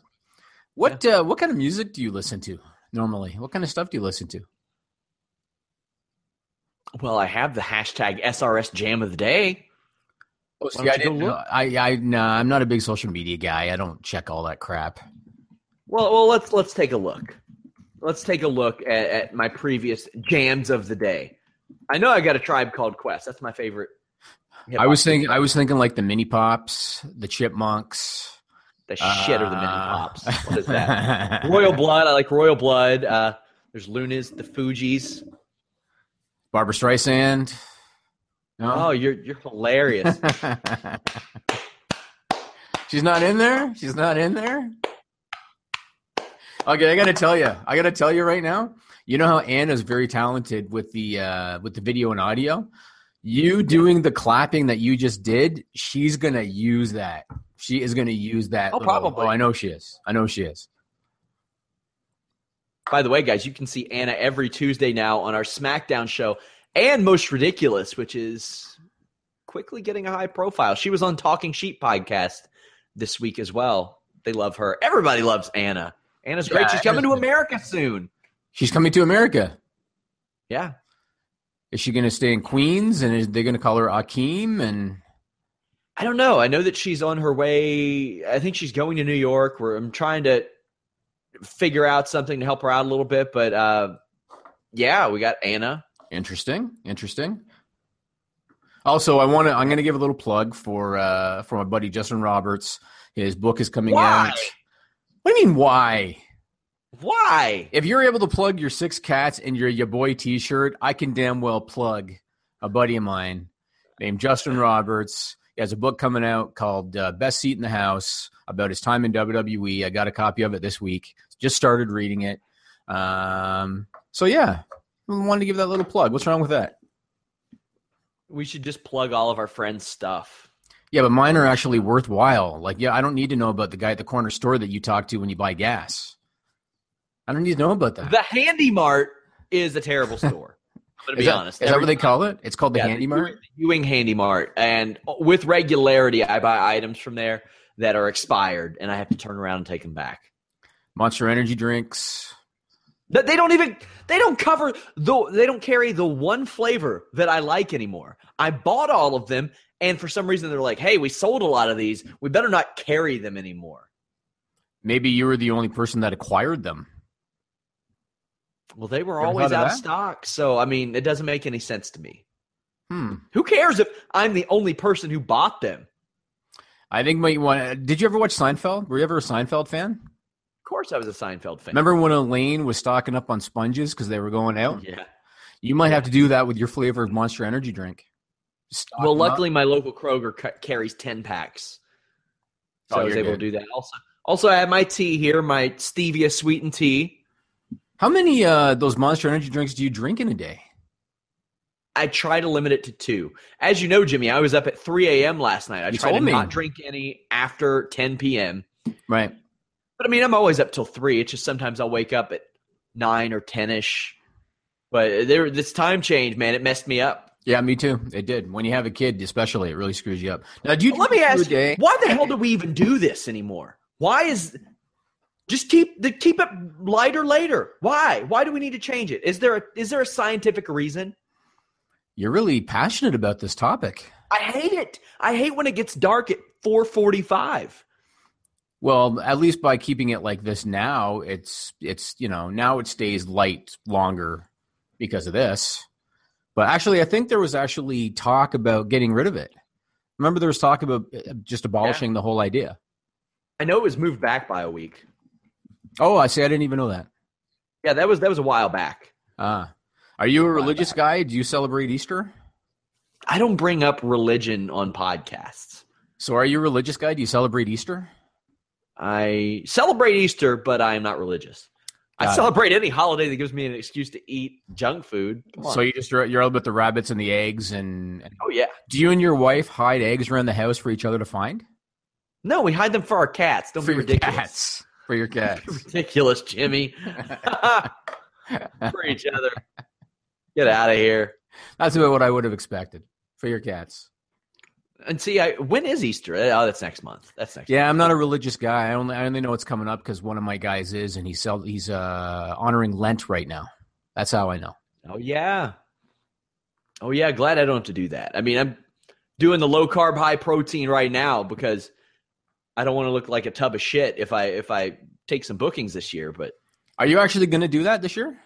What yeah. uh, what kind of music do you listen to normally? What kind of stuff do you listen to? Well, I have the hashtag S R S Jam of the Day. Oh, see, I didn't. Uh, I I no, nah, I'm not a big social media guy. I don't check all that crap. Well, well, let's let's take a look. Let's take a look at, at my previous jams of the day. I know I got A Tribe Called Quest. That's my favorite. I was thinking. I was thinking like the Mini Pops, the Chipmunks. The shit uh, or the Mini Pops. What is that? Royal Blood. I like Royal Blood. Uh, there's Luna's, the Fugees. Barbra Streisand. No? Oh, you're you're hilarious. She's not in there? She's not in there? Okay, I got to tell you. I got to tell you right now. You know how Anna's very talented with the uh, with the video and audio? You doing the clapping that you just did, she's going to use that. She is going to use that. Oh, little, probably. Oh, I know she is. I know she is. By the way, guys, you can see Anna every Tuesday now on our SmackDown show and Most Ridiculous, which is quickly getting a high profile. She was on Talking Sheep podcast this week as well. They love her. Everybody loves Anna. Anna's yeah, great. She's coming to America soon. She's coming to America. Yeah. Is she going to stay in Queens, and is they going to call her Akeem? And I don't know. I know that she's on her way. I think she's going to New York. Where I'm trying to figure out something to help her out a little bit. But uh, yeah, we got Anna. Interesting. Interesting. Also, I want to. I'm going to give a little plug for uh, for my buddy Justin Roberts. His book is coming why? out. What do you mean? Why? Why? If you're able to plug your six cats in your ya boy T-shirt, I can damn well plug a buddy of mine named Justin Roberts. He has a book coming out called uh, Best Seat in the House about his time in W W E. I got a copy of it this week. Just started reading it. Um, so, yeah, we wanted to give that little plug. What's wrong with that? We should just plug all of our friends' stuff. Yeah, but mine are actually worthwhile. Like, yeah, I don't need to know about the guy at the corner store that you talk to when you buy gas. I don't need to know about that. The Handy Mart is a terrible store. I'm going to be that, honest. Is Every, that what they call it? It's called the yeah, Handy Mart? The Ewing Handy Mart. And with regularity, I buy items from there that are expired, and I have to turn around and take them back. Monster Energy drinks. That They don't even – they don't cover – the. they don't carry the one flavor that I like anymore. I bought all of them, and for some reason they're like, hey, we sold a lot of these. We better not carry them anymore. Maybe you were the only person that acquired them. Well, they were always out of stock. So, I mean, it doesn't make any sense to me. Hmm. Who cares if I'm the only person who bought them? I think what you want – did you ever watch Seinfeld? Were you ever a Seinfeld fan? Of course I was a Seinfeld fan. Remember when Elaine was stocking up on sponges because they were going out? Yeah. You might yeah. have to do that with your flavored Monster Energy drink. Stock well, luckily up. My local Kroger ca- carries ten packs. So oh, I was able good. to do that. Also, also, I have my tea here, my Stevia sweetened tea. How many uh, those Monster Energy drinks do you drink in a day? I try to limit it to two. As you know, Jimmy, I was up at three a.m. last night. I you try to me. not drink any after ten p.m. Right. But, I mean, I'm always up till three. It's just sometimes I'll wake up at nine or ten-ish. But there, this time change, man, it messed me up. Yeah, me too. It did. When you have a kid, especially, it really screws you up. Now, do you well, let me ask you, why the hell do we even do this anymore? Why is – just keep the keep it lighter later. Why? Why do we need to change it? Is there a, is there a scientific reason? You're really passionate about this topic. I hate it. I hate when it gets dark at four forty-five. Well, at least by keeping it like this now, it's it's you know, now it stays light longer because of this. But actually, I think there was actually talk about getting rid of it. Remember there was talk about just abolishing yeah. the whole idea. I know it was moved back by a week. Oh, I see. I didn't even know that. Yeah, that was that was a while back. Ah. Uh. Are you a religious guy? Do you celebrate Easter? I don't bring up religion on podcasts. So are you a religious guy? Do you celebrate Easter? I celebrate Easter, but I am not religious. Got I celebrate it. Any holiday that gives me an excuse to eat junk food. So you just, you're all about the rabbits and the eggs and, and... Oh, yeah. Do you and your wife hide eggs around the house for each other to find? No, we hide them for our cats. Don't for be ridiculous. Cats. For your cats. Don't be ridiculous, Jimmy. For each other. Get out of here. That's about what I would have expected for your cats. And see, I, when is Easter? Oh, that's next month. That's next. Yeah, month. I'm not a religious guy. I only I only know it's coming up because one of my guys is, and he's he's uh, honoring Lent right now. That's how I know. Oh yeah. Oh yeah. Glad I don't have to do that. I mean, I'm doing the low carb, high protein right now because I don't want to look like a tub of shit if I if I take some bookings this year. But are you actually going to do that this year?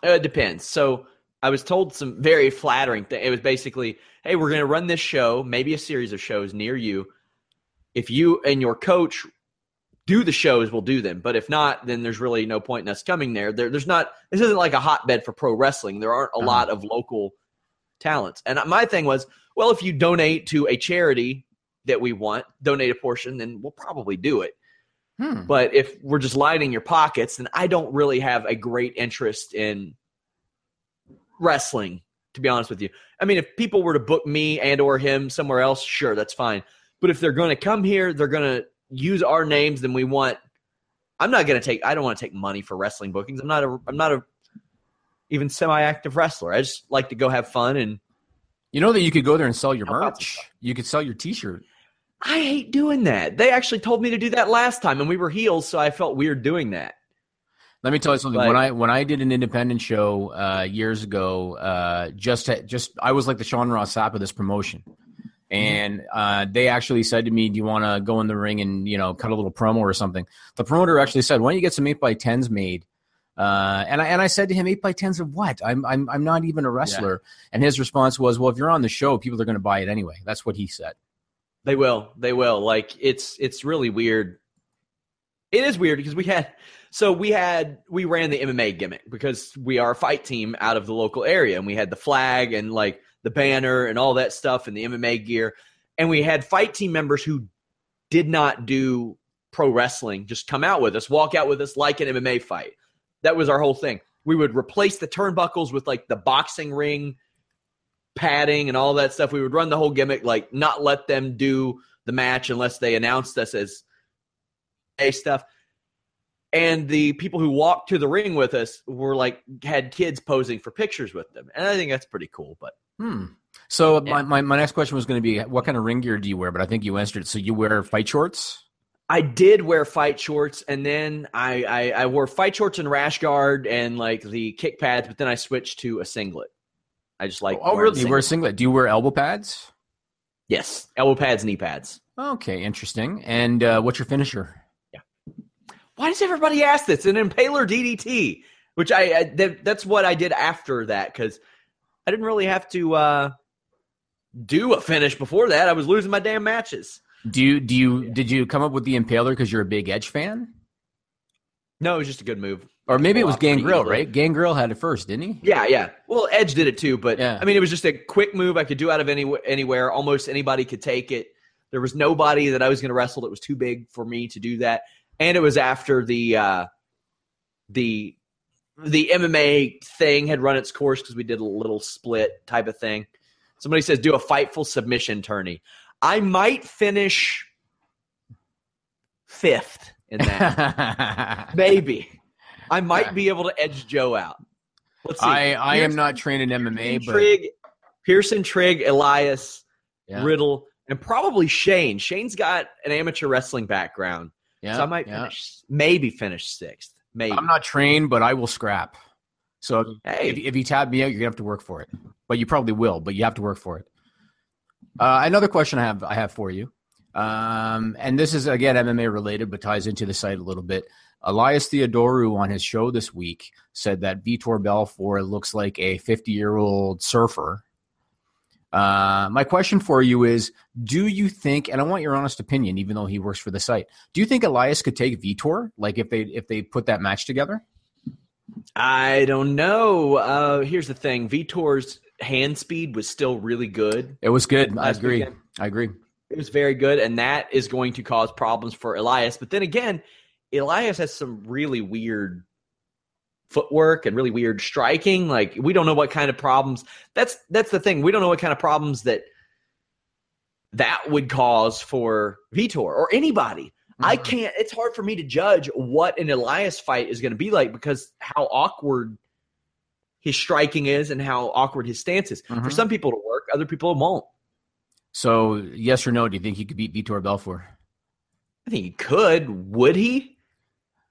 It depends. So I was told some very flattering thing. It was basically, hey, we're going to run this show, maybe a series of shows near you. If you and your coach do the shows, we'll do them. But if not, then there's really no point in us coming there. there there's not. This isn't like a hotbed for pro wrestling. There aren't a uh-huh. lot of local talents. And my thing was, well, if you donate to a charity that we want, donate a portion, then we'll probably do it. Hmm. But if we're just lining your pockets, then I don't really have a great interest in wrestling, to be honest with you. I mean, if people were to book me and or him somewhere else, sure, that's fine. But if they're going to come here, they're going to use our names, then we want – I'm not going to take – I don't want to take money for wrestling bookings. I'm not a, I'm not a even semi-active wrestler. I just like to go have fun and – You know that you could go there and sell your merch. You could sell your T-shirt. I hate doing that. They actually told me to do that last time, and we were heels, so I felt weird doing that. Let me tell you something. But, when I when I did an independent show uh, years ago, uh, just to, just I was like the Sean Ross Sapp of this promotion, and uh, they actually said to me, "Do you want to go in the ring and you know cut a little promo or something?" The promoter actually said, "Why don't you get some eight by tens made?" Uh, and I and I said to him, eight by tens of what? I'm I'm I'm not even a wrestler." Yeah. And his response was, "Well, if you're on the show, people are going to buy it anyway." That's what he said. They will. They will. Like it's it's really weird. It is weird because we had so we had we ran the M M A gimmick because we are a fight team out of the local area, and we had the flag and like the banner and all that stuff and the M M A gear, and we had fight team members who did not do pro wrestling just come out with us, walk out with us like an M M A fight. That was our whole thing. We would replace the turnbuckles with like the boxing ring padding and all that stuff. We would run the whole gimmick, like not let them do the match unless they announced us as a stuff. And the people who walked to the ring with us were like, had kids posing for pictures with them. And I think that's pretty cool, but. Hmm. So yeah. my, my, my next question was going to be, what kind of ring gear do you wear? But I think you answered it. So you wear fight shorts? I did wear fight shorts. And then I, I, I wore fight shorts and rash guard and like the kick pads, but then I switched to a singlet. I just like. Oh, really? You wear a singlet? Do you wear elbow pads? Yes, elbow pads, knee pads. Okay, interesting. And uh, what's your finisher? Yeah. Why does everybody ask this? An impaler D D T. Which I, I th- that's what I did after that, because I didn't really have to uh, do a finish before that. I was losing my damn matches. Do you do you yeah. did you come up with the Impaler because you're a big Edge fan? No, it was just a good move. Or maybe it was Gangrel, right? Gangrel had it first, didn't he? Yeah, yeah. Well, Edge did it too, but yeah. I mean, it was just a quick move I could do out of any anywhere. Almost anybody could take it. There was nobody that I was going to wrestle that was too big for me to do that. And it was after the uh, the the M M A thing had run its course, because we did a little split type of thing. Somebody says, do a Fightful submission tourney. I might finish fifth in that. Maybe. I might be able to edge Joe out. Let's see. I, I am not trained in M M A. Trigg, but Pearson, Trigg, Elias, yeah. Riddle, and probably Shane. Shane's got an amateur wrestling background. Yeah, so I might yeah. finish, maybe finish sixth. Maybe. I'm not trained, but I will scrap. So hey. if, if you tab me out, you're going to have to work for it. But you probably will, but you have to work for it. Uh, another question I have I have for you, um, and this is, again, M M A related, but ties into the site a little bit. Elias Theodoru on his show this week said that Vitor Belfort looks like a fifty-year-old surfer. Uh, my question for you is, do you think, and I want your honest opinion, even though he works for the site, do you think Elias could take Vitor, like if they if they put that match together? I don't know. Uh, here's the thing. Vitor's hand speed was still really good. It was good. I agree. Weekend. I agree. It was very good, and that is going to cause problems for Elias. But then again, Elias has some really weird footwork and really weird striking. Like, we don't know what kind of problems. That's that's the thing. We don't know what kind of problems that that would cause for Vitor or anybody. Mm-hmm. I can't. It's hard for me to judge what an Elias fight is going to be like, because how awkward his striking is and how awkward his stance is. Mm-hmm. For some people it'll work, other people it won't. So, yes or no? Do you think he could beat Vitor Belfort? I think he could. Would he?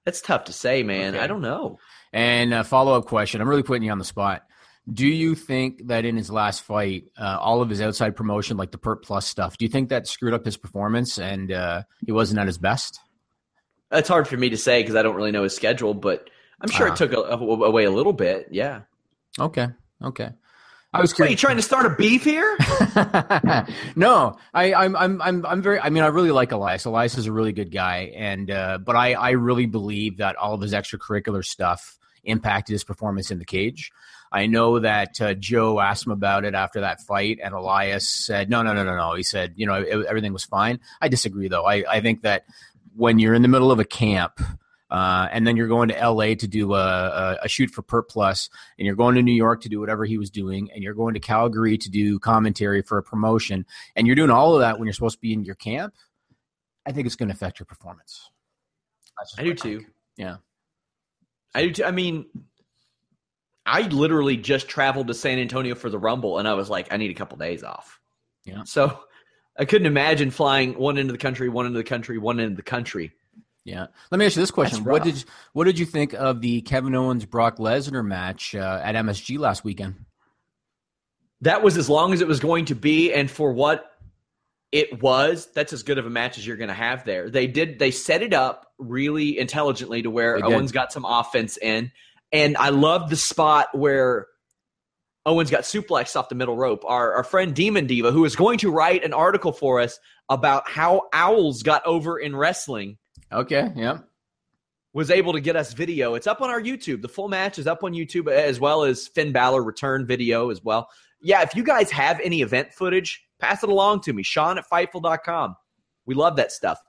That's tough to say, man. Okay. I don't know. And a follow-up question. I'm really putting you on the spot. Do you think that in his last fight, uh, all of his outside promotion, like the Pert Plus stuff, do you think that screwed up his performance and uh, he wasn't at his best? It's hard for me to say because I don't really know his schedule, but I'm sure uh, it took a, a, away a little bit. Yeah. Okay. Okay. I was. Wait, are you trying to start a beef here? No, I, I'm. I'm. I'm. I'm very. I mean, I really like Elias. Elias is a really good guy, and uh, but I, I really believe that all of his extracurricular stuff impacted his performance in the cage. I know that uh, Joe asked him about it after that fight, and Elias said, "No, no, no, no, no." He said, "You know, it, everything was fine." I disagree, though. I, I think that when you're in the middle of a camp. Uh, and then you're going to L A to do a, a, a shoot for Pert Plus, and you're going to New York to do whatever he was doing, and you're going to Calgary to do commentary for a promotion, and you're doing all of that when you're supposed to be in your camp. I think it's going to affect your performance. I do I too. Yeah. I do too. I mean, I literally just traveled to San Antonio for the Rumble, and I was like, I need a couple days off. Yeah. So I couldn't imagine flying one into the country, one into the country, one into the country. Yeah. Let me ask you this question. What did what did you think of the Kevin Owens Brock Lesnar match uh, at M S G last weekend? That was as long as it was going to be, and for what it was, that's as good of a match as you're going to have there. They did they set it up really intelligently to where Owens got some offense in, and I loved the spot where Owens got suplexed off the middle rope. Our, our friend Demon Diva, who is going to write an article for us about how owls got over in wrestling. Okay, yeah. Was able to get us video. It's up on our YouTube. The full match is up on YouTube, as well as Finn Balor return video as well. Yeah, if you guys have any event footage, pass it along to me, Sean at Fightful dot com. We love that stuff.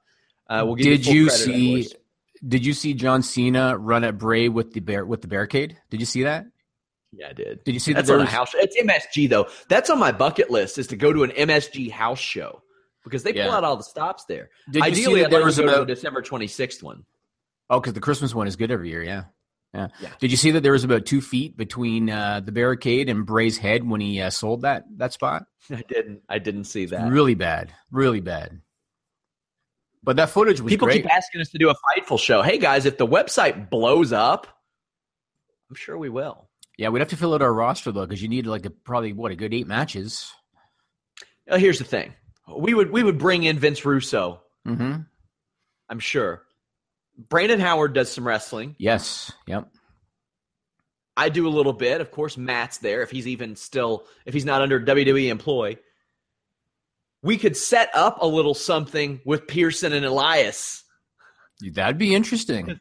Uh, we'll give did you, you see? Did you see John Cena run at Bray with the bear, with the barricade? Did you see that? Yeah, I did. Did you see that? That's on a house show. It's M S G though. That's on my bucket list, is to go to an M S G house show. Because they pull yeah. out all the stops there. Did Ideally, I'd like to go about, to the December twenty-sixth one. Oh, because the Christmas one is good every year, yeah. yeah. Yeah. Did you see that there was about two feet between uh, the barricade and Bray's head when he uh, sold that that spot? I didn't. I didn't see that. Really bad. Really bad. But that footage was People great. People keep asking us to do a Fightful show. Hey, guys, if the website blows up, I'm sure we will. Yeah, we'd have to fill out our roster, though, because you need like a, probably, what, a good eight matches. Uh, here's the thing. We would we would bring in Vince Russo, mm-hmm. I'm sure. Brandon Howard does some wrestling. Yes, yep. I do a little bit. Of course, Matt's there. If he's even still, if he's not under W W E employ, we could set up a little something with Pearson and Elias. That'd be interesting.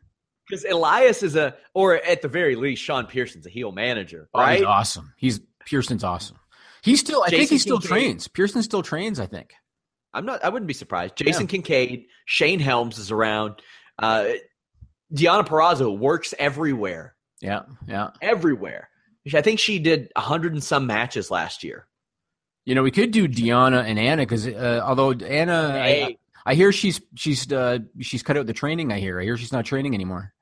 Because Elias is a, or at the very least, Sean Pearson's a heel manager, right? Oh, he's awesome. He's Pearson's awesome. He's still, I Jason think he still Kincaid. trains. Pearson still trains, I think. I'm not, I wouldn't be surprised. Jason yeah. Kincaid, Shane Helms is around. Uh, Deanna Purrazzo works everywhere. Yeah, yeah. Everywhere. I think she did a hundred and some matches last year. You know, we could do Deanna and Anna because uh, although Anna, hey. I, I hear she's she's uh, she's cut out the training, I hear. I hear she's not training anymore.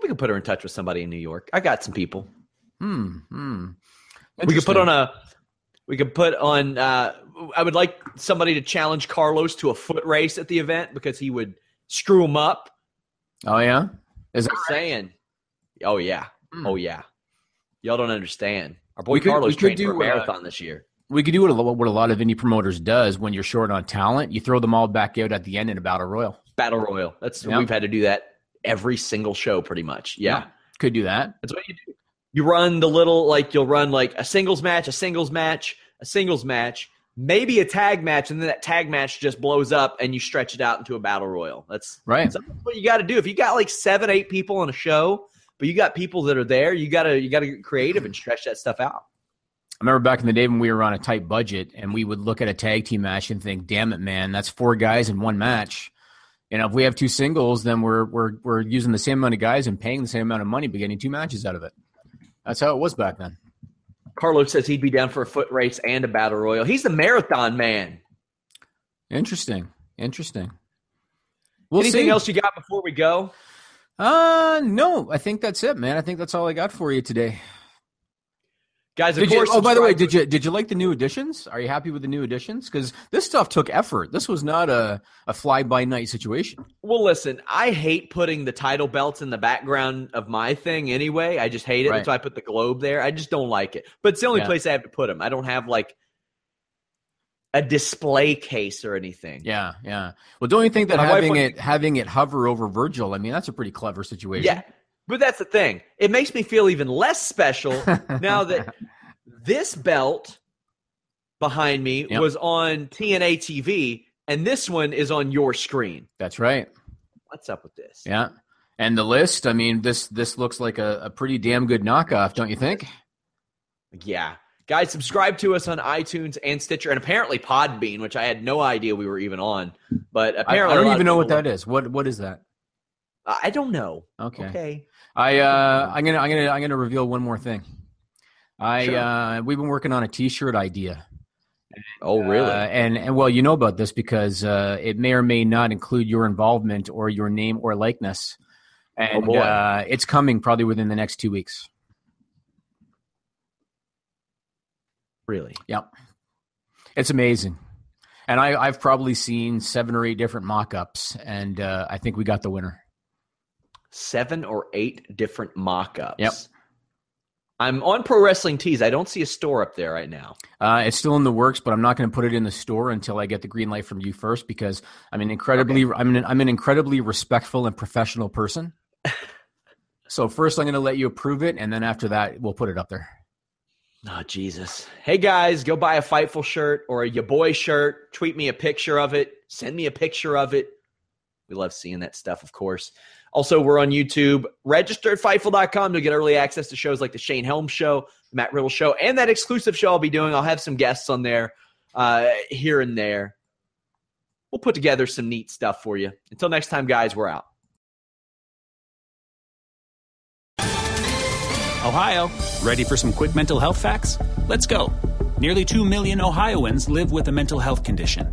We could put her in touch with somebody in New York. I got some people. Hmm. hmm. We could put on a – we could put on uh, – I would like somebody to challenge Carlos to a foot race at the event because he would screw him up. Oh, yeah? Is that I'm right? saying – oh, yeah. Mm. Oh, yeah. Y'all don't understand. Our boy could, Carlos trained do, for a marathon uh, this year. We could do what a, what a lot of indie promoters does when you're short on talent. You throw them all back out at the end in a battle royal. Battle royal. That's yeah. We've had to do that every single show pretty much. Yeah. yeah. Could do that. That's what you do. You run the little, like you'll run like a singles match, a singles match, a singles match, maybe a tag match, and then that tag match just blows up and you stretch it out into a battle royal. That's right. That's what you got to do. If you got like seven, eight people on a show, but you got people that are there, you got to you got to get creative and stretch that stuff out. I remember back in the day when we were on a tight budget and we would look at a tag team match and think, "Damn it, man, that's four guys in one match." You know, if we have two singles, then we're we're we're using the same amount of guys and paying the same amount of money, but getting two matches out of it. That's how it was back then. Carlos says he'd be down for a foot race and a battle royal. He's the marathon man. Interesting. Interesting. We'll Anything see. else you got before we go? Uh, no, I think that's it, man. I think that's all I got for you today. Guys, of did course. You, oh, by the way, did you did you like the new additions? Are you happy with the new additions? Because this stuff took effort. This was not a, a fly-by-night situation. Well, listen, I hate putting the title belts in the background of my thing anyway. I just hate it. Right. That's why I put the globe there. I just don't like it. But it's the only yeah. place I have to put them. I don't have, like, a display case or anything. Yeah, yeah. Well, don't you think that having went, it having it hover over Virgil, I mean, that's a pretty clever situation. Yeah. But that's the thing. It makes me feel even less special now that this belt behind me yep. was on T N A T V, and this one is on your screen. That's right. What's up with this? Yeah. And the list, I mean, this this looks like a, a pretty damn good knockoff, don't you think? Yeah. Guys, subscribe to us on iTunes and Stitcher and apparently Podbean, which I had no idea we were even on. But apparently I, I don't even know what that is. What What is that? I don't know. Okay. Okay. I uh, I'm gonna I'm gonna I'm gonna reveal one more thing. I sure. uh, we've been working on a T-shirt idea. And, oh really? Uh, and and well, you know about this because uh, it may or may not include your involvement or your name or likeness. And oh boy. Uh, it's coming probably within the next two weeks. Really? Yep. It's amazing. And I I've probably seen seven or eight different mock-ups, and uh, I think we got the winner. Seven or eight different mock-ups. Yep. I'm on Pro Wrestling Tees. I don't see a store up there right now. Uh, it's still in the works, but I'm not going to put it in the store until I get the green light from you first because I'm an incredibly okay. I'm an I'm an incredibly respectful and professional person. So first I'm going to let you approve it, and then after that we'll put it up there. Oh, Jesus. Hey, guys, go buy a Fightful shirt or a Ya Boy shirt. Tweet me a picture of it. Send me a picture of it. We love seeing that stuff, of course. Also, we're on YouTube. Register at Fightful dot com to get early access to shows like the Shane Helms Show, the Matt Riddle Show, and that exclusive show I'll be doing. I'll have some guests on there uh, here and there. We'll put together some neat stuff for you. Until next time, guys, we're out. Ohio, ready for some quick mental health facts? Let's go. Nearly two million Ohioans live with a mental health condition.